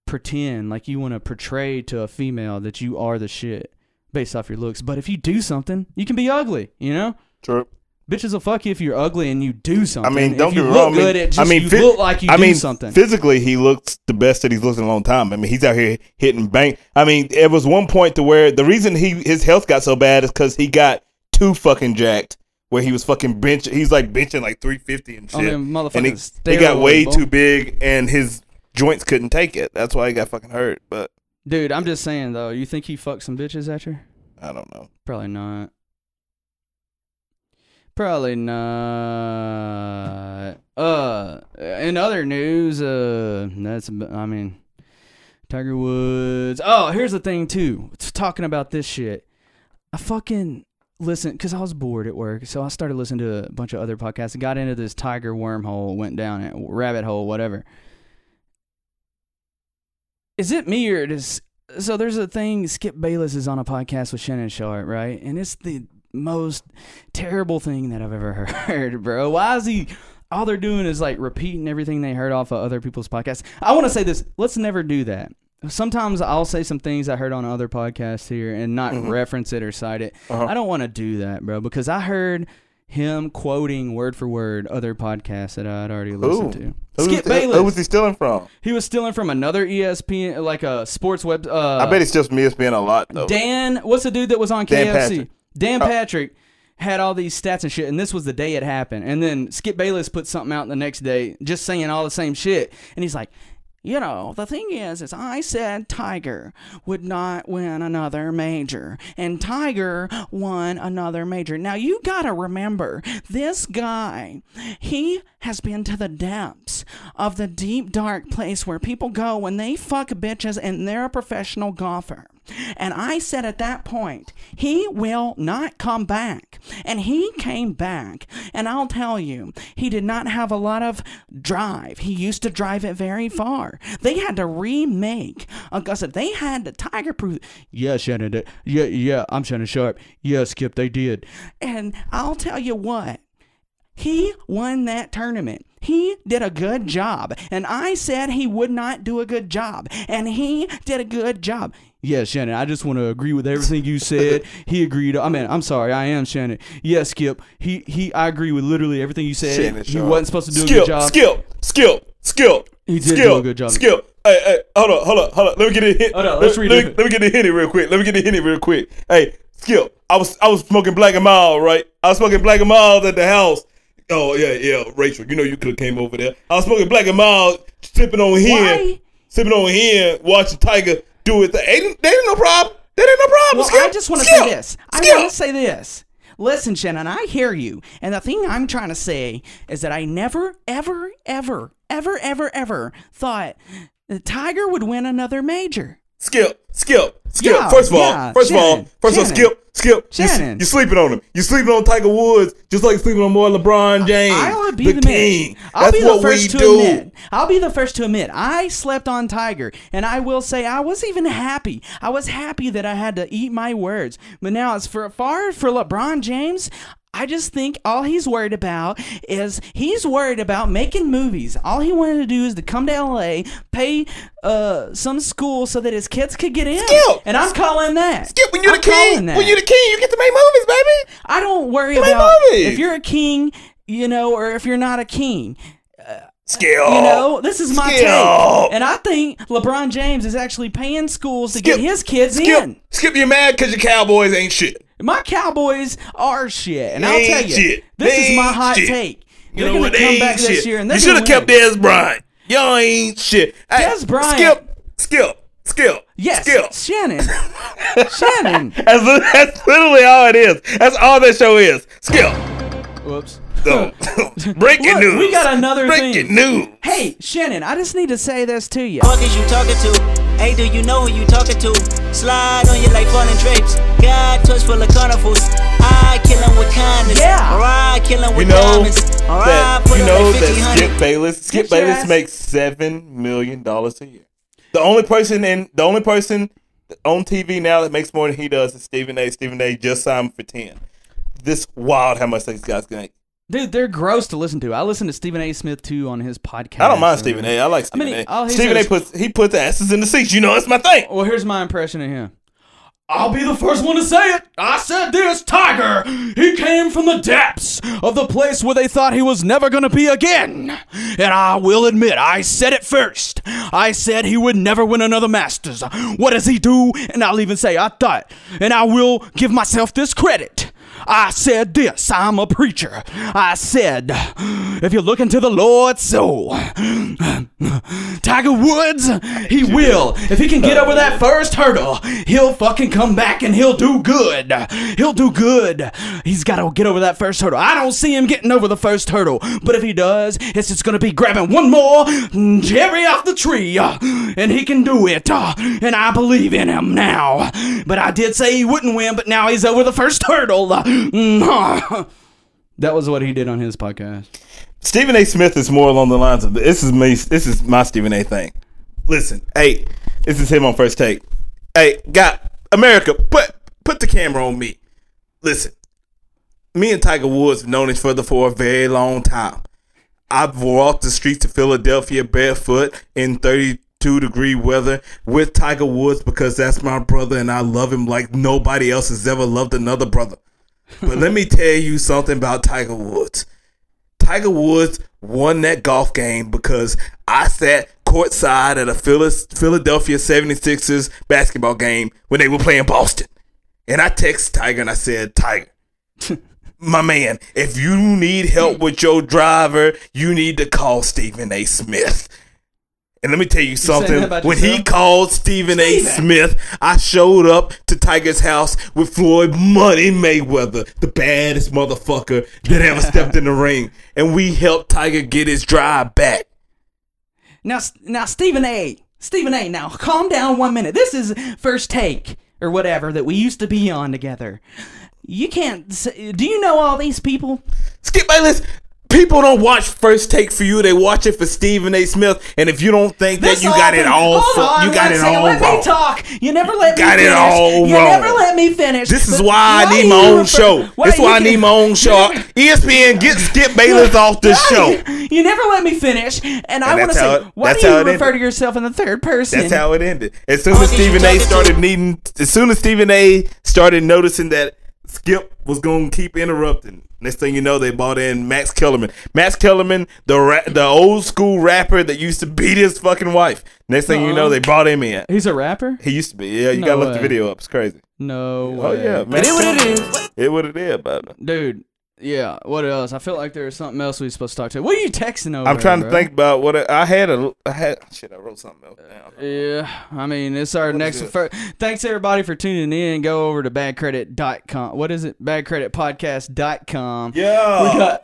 pretend, like you want to portray to a female that you are the shit based off your looks. But if you do something, you can be ugly, you know? True. Bitches will fuck you if you're ugly and you do something. I mean, don't get me wrong. I mean, you look good, you look like you do something. Physically, he looks the best that he's looked in a long time. I mean, he's out here hitting bank. I mean, it was one point to where the reason his health got so bad is because he got too fucking jacked. Where he was fucking benching. He's like benching like 350 and shit. I mean, motherfucker, and he got way too big and his joints couldn't take it. That's why he got fucking hurt. But dude, I'm just saying though, you think he fucked some bitches at you? I don't know. Probably not. Probably not. In other news, Tiger Woods. Oh, here's the thing too. Talking about this shit, I fucking listen because I was bored at work, so I started listening to a bunch of other podcasts and got into this Tiger wormhole, went down a rabbit hole, whatever. Is it me or so? There's a thing. Skip Bayless is on a podcast with Shannon Sharpe, right? And it's the most terrible thing that I've ever heard, bro. Why is he? All they're doing is like repeating everything they heard off of other people's podcasts. I want to say this. Let's never do that. Sometimes I'll say some things I heard on other podcasts here and not reference it or cite it. I don't want to do that, bro, because I heard him quoting word for word other podcasts that I had already listened to. Skip Bayless. Who was he stealing from? He was stealing from another ESPN, like a sports web. I bet he steals from ESPN a lot, though. What's the dude that was on KFC? Dan Patrick had all these stats and shit, and this was the day it happened. And then Skip Bayless put something out the next day just saying all the same shit. And he's like, you know, the thing is I said Tiger would not win another major, and Tiger won another major. Now, you got to remember, this guy, he has been to the depths of the deep, dark place where people go when they fuck bitches and they're a professional golfer. And I said at that point, he will not come back. And he came back. And I'll tell you, he did not have a lot of drive. He used to drive it very far. They had to remake Augusta. They had to Tiger proof. Yeah, Shannon did. Yeah, I'm Shannon Sharpe. Yeah, Skip, they did. And I'll tell you what, he won that tournament. He did a good job. And I said he would not do a good job. And he did a good job. Yeah, Shannon, I just want to agree with everything you said. He agreed. I mean, I'm sorry. I am Shannon. Yeah, Skip. I agree with literally everything you said. Shannon, he wasn't supposed to do a good job. Skip. He did do a good job. Skip. Hey, hold on. Let me get a hit. Let me get a hit real quick. Hey, Skip. I was smoking Black and Mild, right? I was smoking Black and Mild at the house. Oh, yeah, Rachel, you know you could have came over there. I was smoking Black and Mild, sipping on here, watching Tiger do it. That ain't no problem. Well, Skip, I just want to say this. I want to say this. Listen, Shannon, I hear you. And the thing I'm trying to say is that I never, ever thought that Tiger would win another major. Skip. Yeah, first of all, Skip. Shannon. You're sleeping on him. You're sleeping on Tiger Woods, just like sleeping on more LeBron James. I'll be the king. I'll be the first to admit. I slept on Tiger, and I will say I was even happy. I was happy that I had to eat my words. But now, as for LeBron James, I just think all he's worried about is making movies. All he wanted to do is to come to L.A., pay some school so that his kids could get in. Skip, and I'm calling that. Skip, when you're the king, you get to make movies, baby. I don't worry about if you're a king, you know, or if you're not a king. Skill. You know, this is my take. And I think LeBron James is actually paying schools to get his kids in. Skip, you're mad because your Cowboys ain't shit. My Cowboys are shit. And I'll tell you, this is my hot take. They're going to come back this year. You should have kept Dez Bryant. Y'all ain't shit. Dez Bryant. Skip. Yes, Skill. Shannon. That's literally all it is. That's all that show is. Skill. Whoops. So, breaking news. We got another breaking news. Hey, Shannon, I just need to say this to you. Fuck is you talking to? Hey, do you know who you talking to? Slide on you like falling drapes. God touch full of carnivals. I kill him with kindness. Yeah. Or I kill him with diamonds. Or I put him like 50-100. Skip Bayless makes $7 million a year. The only person on TV now that makes more than he does is Stephen A. Stephen A. just signed for 10. This wild how much these guys can make. Dude, they're gross to listen to. I listen to Stephen A. Smith too on his podcast. I don't mind Stephen A. I like Stephen A. Stephen A puts asses in the seats. You know, that's my thing. Well, here's my impression of him. I'll be the first one to say it. I said this, Tiger. He came from the depths of the place where they thought he was never going to be again. And I will admit, I said it first. I said he would never win another Masters. What does he do? And I'll even say I thought. And I will give myself this credit. I said this, I'm a preacher. I said, if you're looking to the Lord's soul, Tiger Woods, he will. If he can get over that first hurdle, he'll fucking come back and he'll do good. He'll do good. He's got to get over that first hurdle. I don't see him getting over the first hurdle. But if he does, it's just going to be grabbing one more cherry off the tree. And he can do it. And I believe in him now. But I did say he wouldn't win, but now he's over the first hurdle. That was what he did on his podcast. Stephen A. Smith is more along the lines of this is me. This is my Stephen A. thing. Listen, hey, this is him on First Take. Hey, God, America, put the camera on me. Listen, me and Tiger Woods have known each other for a very long time. I've walked the streets of Philadelphia barefoot in 32-degree weather with Tiger Woods because that's my brother and I love him like nobody else has ever loved another brother. But let me tell you something about Tiger Woods. Tiger Woods won that golf game because I sat courtside at a Philadelphia 76ers basketball game when they were playing Boston. And I texted Tiger and I said, Tiger, my man, if you need help with your driver, you need to call Stephen A. Smith. And let me tell you something. When he called Stephen A. Smith, I showed up to Tiger's house with Floyd Money Mayweather, the baddest motherfucker that ever stepped in the ring. And we helped Tiger get his drive back. Now, Stephen A., now calm down 1 minute. This is First Take or whatever that we used to be on together. You can't say, do you know all these people? Skip Bayless. People don't watch First Take for you. They watch it for Stephen A. Smith. And if you don't think that you got it all wrong. Let me talk. You never let me finish. This is why I need my own show. This is why I need my own show. ESPN, get Skip Bayless off this show. You never let me finish. And I want to say, why do you refer to yourself in the third person? That's how it ended. As soon as Stephen A. started noticing that Skip was going to keep interrupting. Next thing you know, they bought in Max Kellerman. Max Kellerman, the old school rapper that used to beat his fucking wife. Next thing you know, they brought him in. He's a rapper? He used to be. Yeah, you got to look the video up. It's crazy. No way. Oh, yeah. Max it is what it is, baby. Dude, yeah. What else? I feel like there was something else we were supposed to talk to. What are you texting over? I'm trying to think about what I had. Shit, I wrote something else down. Yeah. I mean, it's our next. Thanks, everybody, for tuning in. Go over to badcredit.com. What is it? Badcreditpodcast.com. Yeah. We got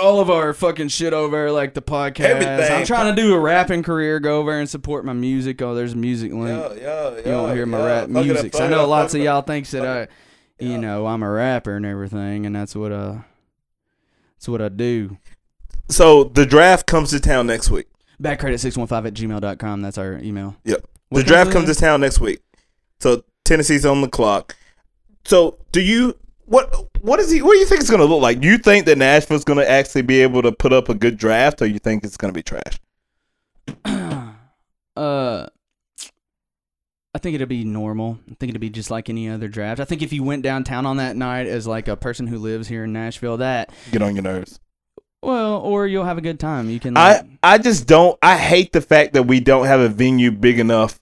all of our fucking shit over, like the podcast. Everything. I'm trying to do a rapping career. Go over and support my music. Oh, there's a music link. Yeah. You don't hear my rap music. I know lots of y'all thinks that I... You know, I'm a rapper and everything, and that's what I do. So the draft comes to town next week. Badcredit615@gmail.com. That's our email. Yep. The draft comes to town next week. So Tennessee's on the clock. So do you what do you think it's gonna look like? Do you think that Nashville's gonna actually be able to put up a good draft, or you think it's gonna be trash? I think it'll be normal. I think it'll be just like any other draft. I think if you went downtown on that night as like a person who lives here in Nashville, that get on your nerves. Well, or you'll have a good time. You can. I just don't. I hate the fact that we don't have a venue big enough.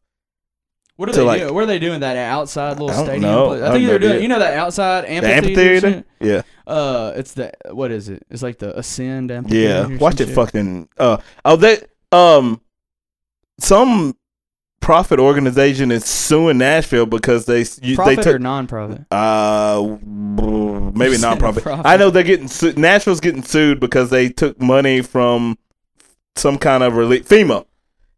What are they doing? What are they doing? That outside little stadium? I think they're doing. You know that outside amphitheater? The amphitheater? Yeah. It's the what is it? It's like the Ascend Amphitheater. Yeah. Watch it fucking. Some profit organization is suing Nashville because they took nonprofit. Maybe nonprofit. I know they're getting Nashville's getting sued because they took money from some kind of relief. FEMA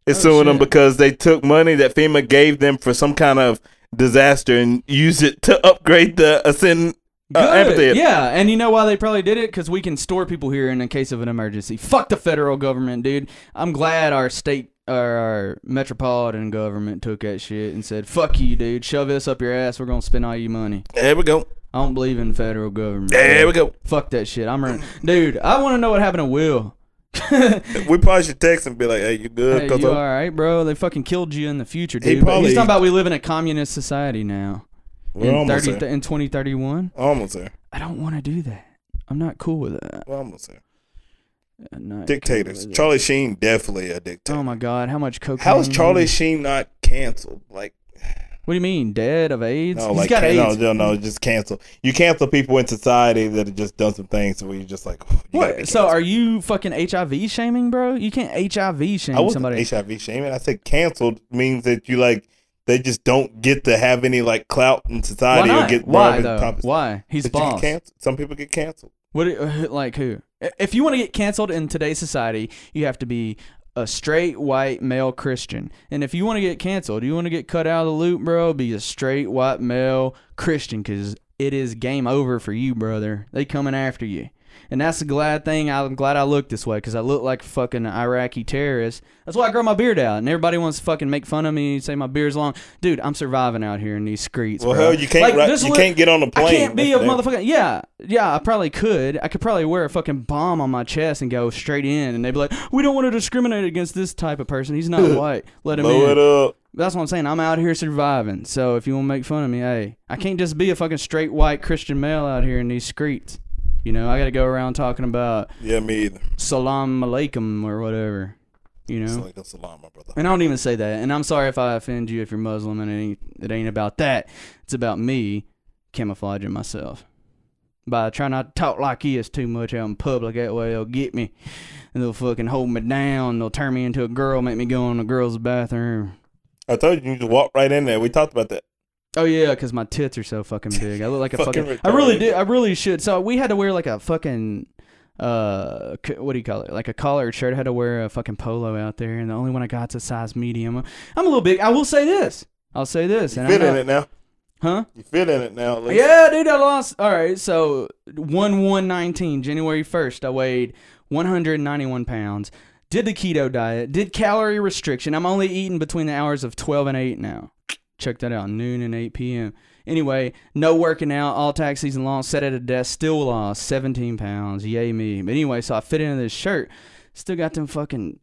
is suing them because they took money that FEMA gave them for some kind of disaster and used it to upgrade the Ascend Amphitheater. Yeah, and you know why they probably did it? Because we can store people here in case of an emergency. Fuck the federal government, dude. I'm glad our state. Our metropolitan government took that shit and said, "Fuck you, dude. Shove this up your ass. We're gonna spend all your money." There we go. I don't believe in federal government. There we go. Fuck that shit. I'm running, dude. I want to know what happened to Will. We probably should text him and be like, "Hey, you good? Hey, you all right, bro? They fucking killed you in the future, dude." He's talking about we live in a communist society now. We're almost there. In 2031. Almost there. I don't want to do that. I'm not cool with that. We're almost there. Dictators. Charlie Sheen definitely a dictator. Oh my God, how much cocaine? How is Charlie Sheen not canceled? Like, what do you mean, dead of AIDS? No, he's got AIDS. No, just cancel. You cancel people in society that have just done some things where you're just like, oh, you what? So are you fucking HIV shaming, bro? You can't HIV shame somebody. HIV shaming. I said canceled means that you like they just don't get to have any like clout in society. Why not? Or get why though? Why he's boss? Some people get canceled. What? Like who? If you want to get canceled in today's society, you have to be a straight, white, male Christian. And if you want to get canceled, you want to get cut out of the loop, bro, be a straight, white, male Christian because it is game over for you, brother. They coming after you. And that's a glad thing. I'm glad I look this way because I look like a fucking Iraqi terrorist. That's why I grow my beard out. And everybody wants to fucking make fun of me and say my beard's long. Dude, I'm surviving out here in these streets, well, bro. Hell, you can't, like, can't get on a plane. I can't be a motherfucker. Yeah. Yeah, I probably could. I could probably wear a fucking bomb on my chest and go straight in. And they'd be like, we don't want to discriminate against this type of person. He's not white. Let him in. Blow it up. That's what I'm saying. I'm out here surviving. So if you want to make fun of me, hey. I can't just be a fucking straight, white Christian male out here in these streets. You know, I got to go around talking about me either. Salam alaikum or whatever. You know, it's like a salam, my brother. And I don't even say that. And I'm sorry if I offend you if you're Muslim, and it ain't about that. It's about me camouflaging myself by trying not to talk like this too much out in public. That way they'll get me and they'll fucking hold me down. They'll turn me into a girl, make me go in the girl's bathroom. I told you to walk right in there. We talked about that. Oh yeah, because my tits are so fucking big. I look like a fucking retarded. I really do. I really should. So we had to wear like a fucking, what do you call it? Like a collared shirt. I had to wear a fucking polo out there, and the only one I got's a size medium. I'm a little big. I will say this. I'll say this. You fit in it now, huh? You fit in it now. Yeah, dude. I lost. All right. So 1/1/19, January 1st, I weighed 191 pounds. Did the keto diet. Did calorie restriction. I'm only eating between the hours of 12 and 8 now. Check that out, noon and 8 p.m. Anyway, no working out, all tax season long, sat at a desk, still lost 17 pounds. Yay me. But anyway, so I fit into this shirt. Still got them fucking,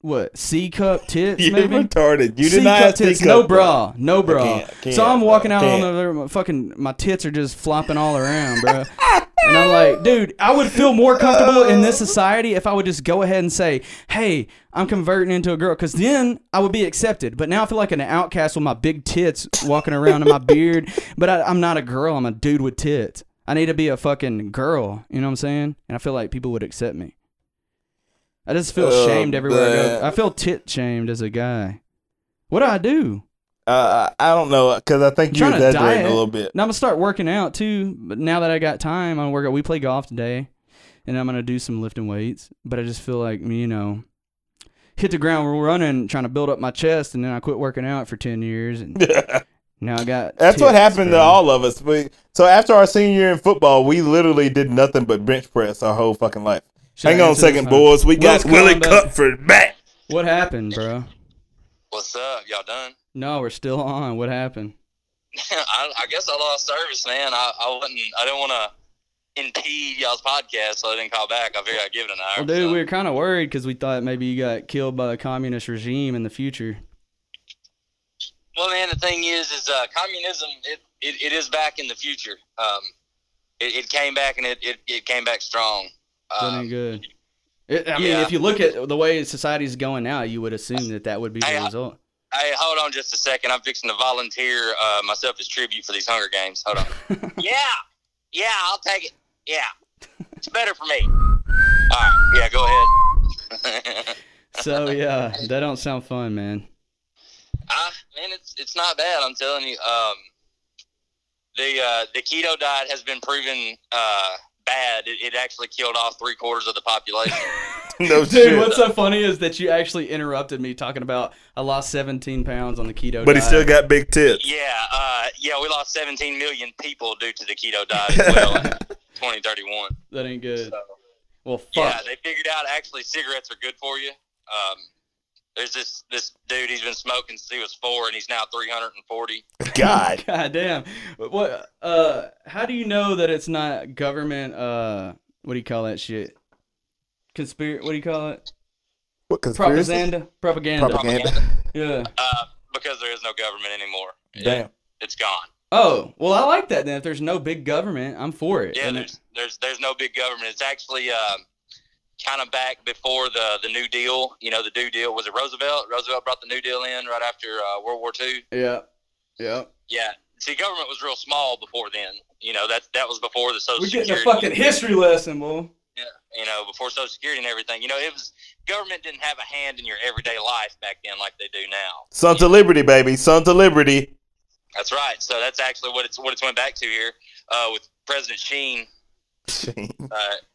what, C-cup tits, maybe? You're retarded. You did not have C-cup tits. No bra. No bra. I can't, so I'm walking out on the fucking, my tits are just flopping all around, bro. And I'm like, dude, I would feel more comfortable in this society if I would just go ahead and say, hey, I'm converting into a girl, because then I would be accepted. But now I feel like an outcast with my big tits walking around in my beard. But I'm not a girl. I'm a dude with tits. I need to be a fucking girl. You know what I'm saying? And I feel like people would accept me. I just feel shamed everywhere I go. I feel tit shamed as a guy. What do I do? I don't know, because I think you're exaggerating a little bit. Now I'm going to start working out, too. But now that I got time, I'm going to work out. We play golf today, and I'm going to do some lifting weights. But I just feel like, you know, hit the ground running, trying to build up my chest, and then I quit working out for 10 years. And now I got That's what happened to all of us. So after our senior year in football, we literally did nothing but bench press our whole fucking life. Hang on a second, boys. We got Willie Cutford back. What happened, bro? What's up? Y'all done? No, we're still on. What happened? I guess I lost service, man. I didn't want to impede y'all's podcast, so I didn't call back. I figured I'd give it an hour. Well, dude, we were kind of worried because we thought maybe you got killed by the communist regime in the future. Well, man, the thing is communism, it is back in the future. It came back, and it came back strong. That ain't good. I mean, if you look at the way society's going now, you would assume that that would be the result. Hey, hold on just a second. I'm fixing to volunteer myself as tribute for these Hunger Games. Hold on. Yeah, I'll take it. Yeah, it's better for me. All right, yeah, go ahead. So, yeah, that don't sound fun, man. Man, it's not bad, I'm telling you. The keto diet has been proven bad. It actually killed off 3/4 of the population. No dude, shit. What's so funny is that you actually interrupted me talking about I lost 17 pounds on the keto diet. But he still got big tits. Yeah, we lost 17 million people due to the keto diet as well in 2031. That ain't good. So, well, fuck. Yeah, they figured out actually cigarettes are good for you. There's this dude, he's been smoking since he was 4, and he's now 340. God. God damn. What, how do you know that it's not government, what do you call that shit? What do you call it? What, conspiracy? Propaganda. Yeah. Because there is no government anymore. Damn. It's gone. Oh, well, I like that then. If there's no big government, I'm for it. Yeah, there's no big government. It's actually kind of back before the New Deal. You know, the New Deal. Was it Roosevelt? Roosevelt brought the New Deal in right after World War II. Yeah. Yeah. Yeah. See, government was real small before then. You know, that was before the Social Security. We're getting a fucking history lesson, boy. Yeah, you know, before Social Security and everything, you know, government didn't have a hand in your everyday life back then like they do now. Sons of Liberty, baby, Sons of Liberty. That's right. So that's actually what it's went back to here with President Sheen.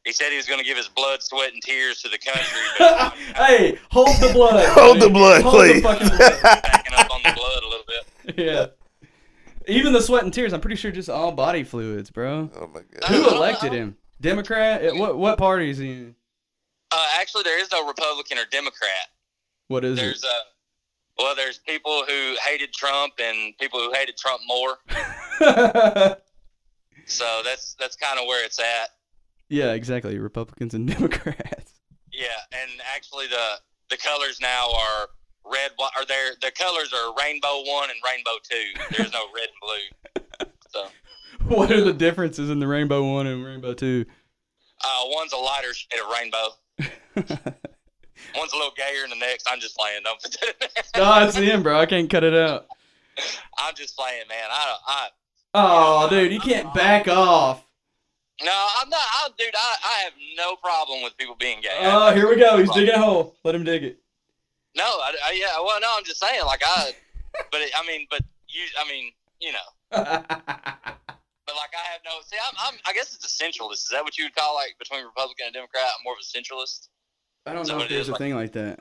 He said he was going to give his blood, sweat, and tears to the country. But hey, hold the blood. Hold the blood, please. Hold the fucking blood. Backing up on the blood a little bit. Yeah. Even the sweat and tears. I'm pretty sure just all body fluids, bro. Oh my God. Who elected him? Democrat? What party is he in? Actually, there is no Republican or Democrat. What is it? Well, there's people who hated Trump and people who hated Trump more. So that's kind of where it's at. Yeah, exactly. Republicans and Democrats. Yeah, and actually the colors now are red. Are there? The colors are Rainbow 1 and Rainbow 2. There's no red and blue. So. What are the differences in the Rainbow 1 and Rainbow 2? One's a lighter shade of rainbow. One's a little gayer than the next. I'm just playing. Don't put that. No, it's the end, bro. I can't cut it out. I'm just playing, man. Dude, you can't back off. No, I'm not. I have no problem with people being gay. Oh, here we go. He's digging a hole. Let him dig it. No, yeah. Well, no, I'm just saying. Like you know. But like I have no. See, I guess it's a centralist. Is that what you would call like between Republican and Democrat? I'm more of a centralist. I don't know if there's a thing like that.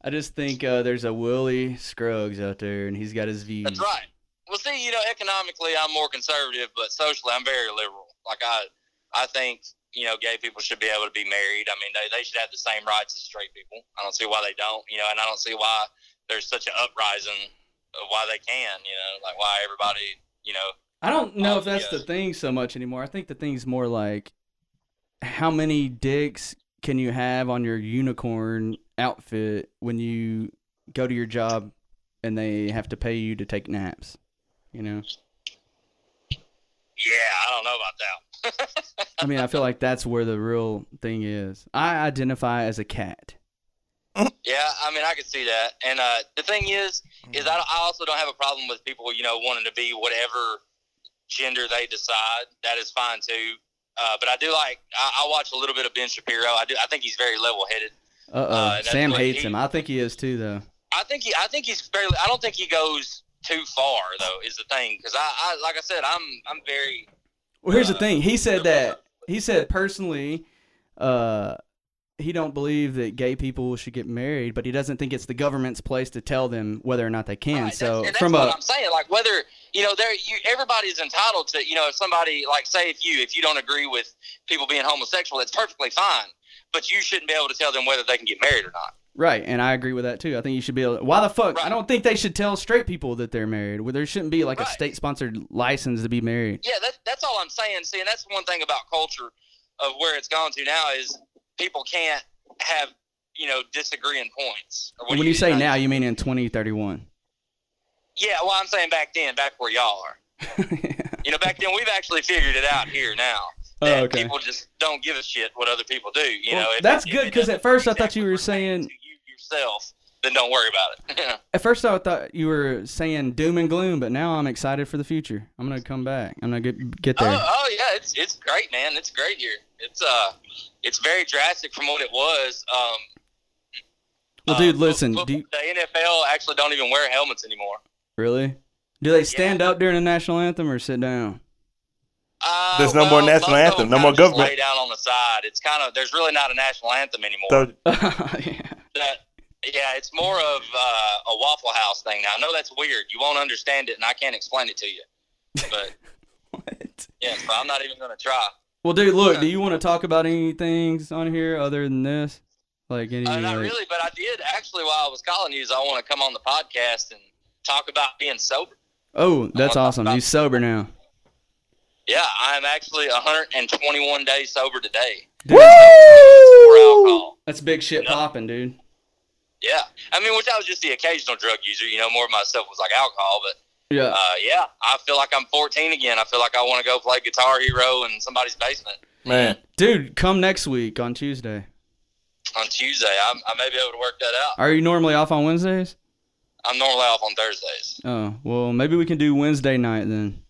I just think there's a Willie Scruggs out there, and he's got his views. That's right. Well, see, you know, economically, I'm more conservative, but socially, I'm very liberal. Like, I think, you know, gay people should be able to be married. I mean, they should have the same rights as straight people. I don't see why they don't, you know, and I don't see why there's such an uprising of why they can, you know, like why everybody, you know. I don't know if that's the thing so much anymore. I think the thing's more like how many dicks can you have on your unicorn outfit when you go to your job and they have to pay you to take naps, you know? Yeah, I don't know about that. I mean, I feel like that's where the real thing is. I identify as a cat. Yeah, I mean, I could see that. And the thing is I also don't have a problem with people, you know, wanting to be whatever gender they decide. That is fine, too. But I do like – I watch a little bit of Ben Shapiro. I think he's very level-headed. Sam hates him. I think he is too, though. I think he's fairly – I don't think he goes too far, though, is the thing. Because, like I said, I'm very – Well, here's the thing. He said that – he said personally he don't believe that gay people should get married, but he doesn't think it's the government's place to tell them whether or not they can. Right, so that's from what I'm saying. Like whether – you know, everybody's entitled to, you know, if somebody, like, say if you don't agree with people being homosexual, that's perfectly fine. But you shouldn't be able to tell them whether they can get married or not. Right, and I agree with that, too. I think you should be able to, why the fuck? Right. I don't think they should tell straight people that they're married. Well, there shouldn't be, like, a state-sponsored license to be married. Yeah, that's all I'm saying. See, and that's one thing about culture of where it's gone to now is people can't have, you know, disagreeing points. When you say now, you mean in 2031. Yeah, well, I'm saying back then, back where y'all are. Yeah. You know, back then, we've actually figured it out here now. that people just don't give a shit what other people do. You know, that's good, because at first I thought you were saying to you yourself, then don't worry about it. At first I thought you were saying doom and gloom, but now I'm excited for the future. I'm gonna come back. I'm gonna get there. Oh yeah, it's great, man. It's great here. It's very drastic from what it was. Well, dude, listen. The NFL actually don't even wear helmets anymore. Really? Do they stand up during the national anthem or sit down? There's no more national anthem. No more government. Lay down on the side. It's kind of, there's really not a national anthem anymore. So, it's more of a Waffle House thing now. I know that's weird. You won't understand it, and I can't explain it to you. But what? Yeah, so I'm not even gonna try. Well, dude, look. Do you want to talk about any things on here other than this? Like any? Not really, but I did actually. While I was calling you, I want to come on the podcast and talk about being sober. Oh, that's awesome! You're sober now. Yeah, I'm actually 121 days sober today. Dude. Woo! Alcohol. That's big shit popping, dude. Yeah, I mean, which I was just the occasional drug user. You know, more of my stuff was like alcohol, but I feel like I'm 14 again. I feel like I want to go play Guitar Hero in somebody's basement. Man, dude, come next week on Tuesday. On Tuesday, I may be able to work that out. Are you normally off on Wednesdays? I'm normally off on Thursdays. Oh, well, maybe we can do Wednesday night then.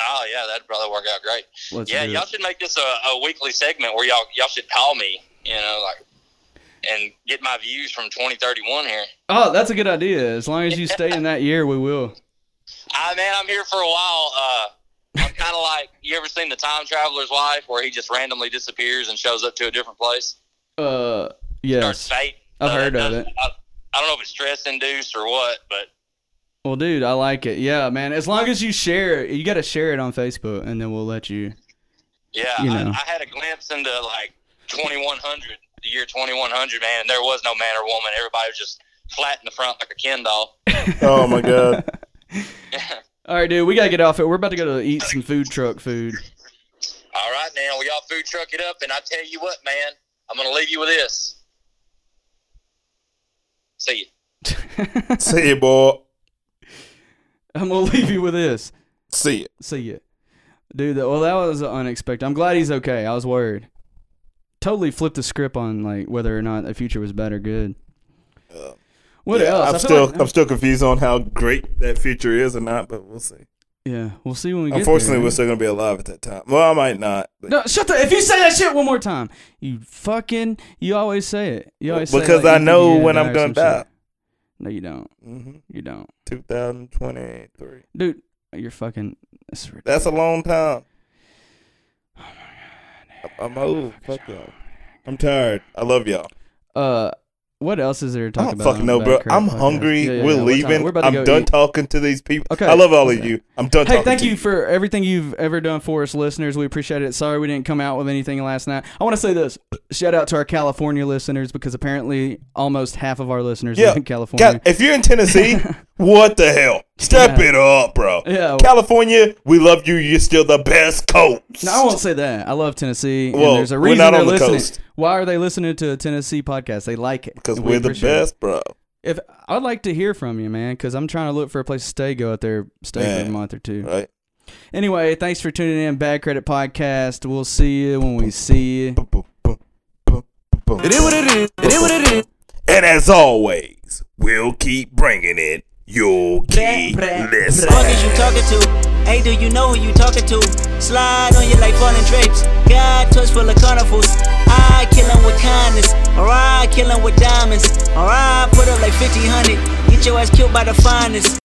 Oh, yeah, that'd probably work out great. Y'all should make this a weekly segment where y'all should call me, and get my views from 2031 here. Oh, that's a good idea. As long as you stay in that year, we will. I'm here for a while. I'm kind of like, you ever seen The Time Traveler's Wife where he just randomly disappears and shows up to a different place? Yes. I've heard of it. I don't know if it's stress-induced or what, but... Well, dude, I like it. Yeah, man. As long as you share it, you got to share it on Facebook, and then we'll let you. Yeah, I had a glimpse into like 2100, the year 2100, man, and there was no man or woman. Everybody was just flat in the front like a Ken doll. Oh my god. All right, dude, we gotta get off it. We're about to go to eat some food truck food. All right, now we all food truck it up, and I tell you what, man, I'm gonna leave you with this. See you. See you, boy. I'm going to leave you with this. See ya. See ya. Dude, well, that was unexpected. I'm glad he's okay. I was worried. Totally flipped the script on like whether or not the future was bad or good. What else? I'm still confused on how great that future is or not, but we'll see. Yeah, we'll see when we get there. Unfortunately, we're still going to be alive at that time. Well, I might not. But. No, shut the... If you say that shit one more time, you always say it. You always say because I know when I'm going to die. No, you don't. Mm-hmm. You don't. 2023. Dude, you're fucking... That's a long time. Oh, my God. I'm old. Fuck y'all. I'm tired. I love y'all. What else is there to talk about? I don't fucking know, bro. I'm hungry. We're leaving. I'm done talking to these people. Okay. I love all of you. I'm done talking to you. Hey, thank you for everything you've ever done for us, listeners. We appreciate it. Sorry we didn't come out with anything last night. I want to say this. Shout out to our California listeners, because apparently almost half of our listeners live in California. God, if you're in Tennessee, what the hell? Step it up, bro. Yeah, California, we love you. You're still the best coast. No, I won't say that. I love Tennessee. Well, and there's a reason they're listening. Coast. Why are they listening to a Tennessee podcast? They like it. Because we're the best, bro. If I'd like to hear from you, man, because I'm trying to look for a place to stay, go out there, for a month or two. Right. Anyway, thanks for tuning in. Bad Credit Podcast. We'll see you when we see you. It is what it is. It is what it is. And as always, we'll keep bringing it. You'll keep listening. Fuck is you talking to? Hey, do you know who you talking to? Slide on you like falling drapes. God touch full of carnivals. I kill him with kindness. Or I kill him with diamonds. Or I put up like 50, 100. Get your ass killed by the finest.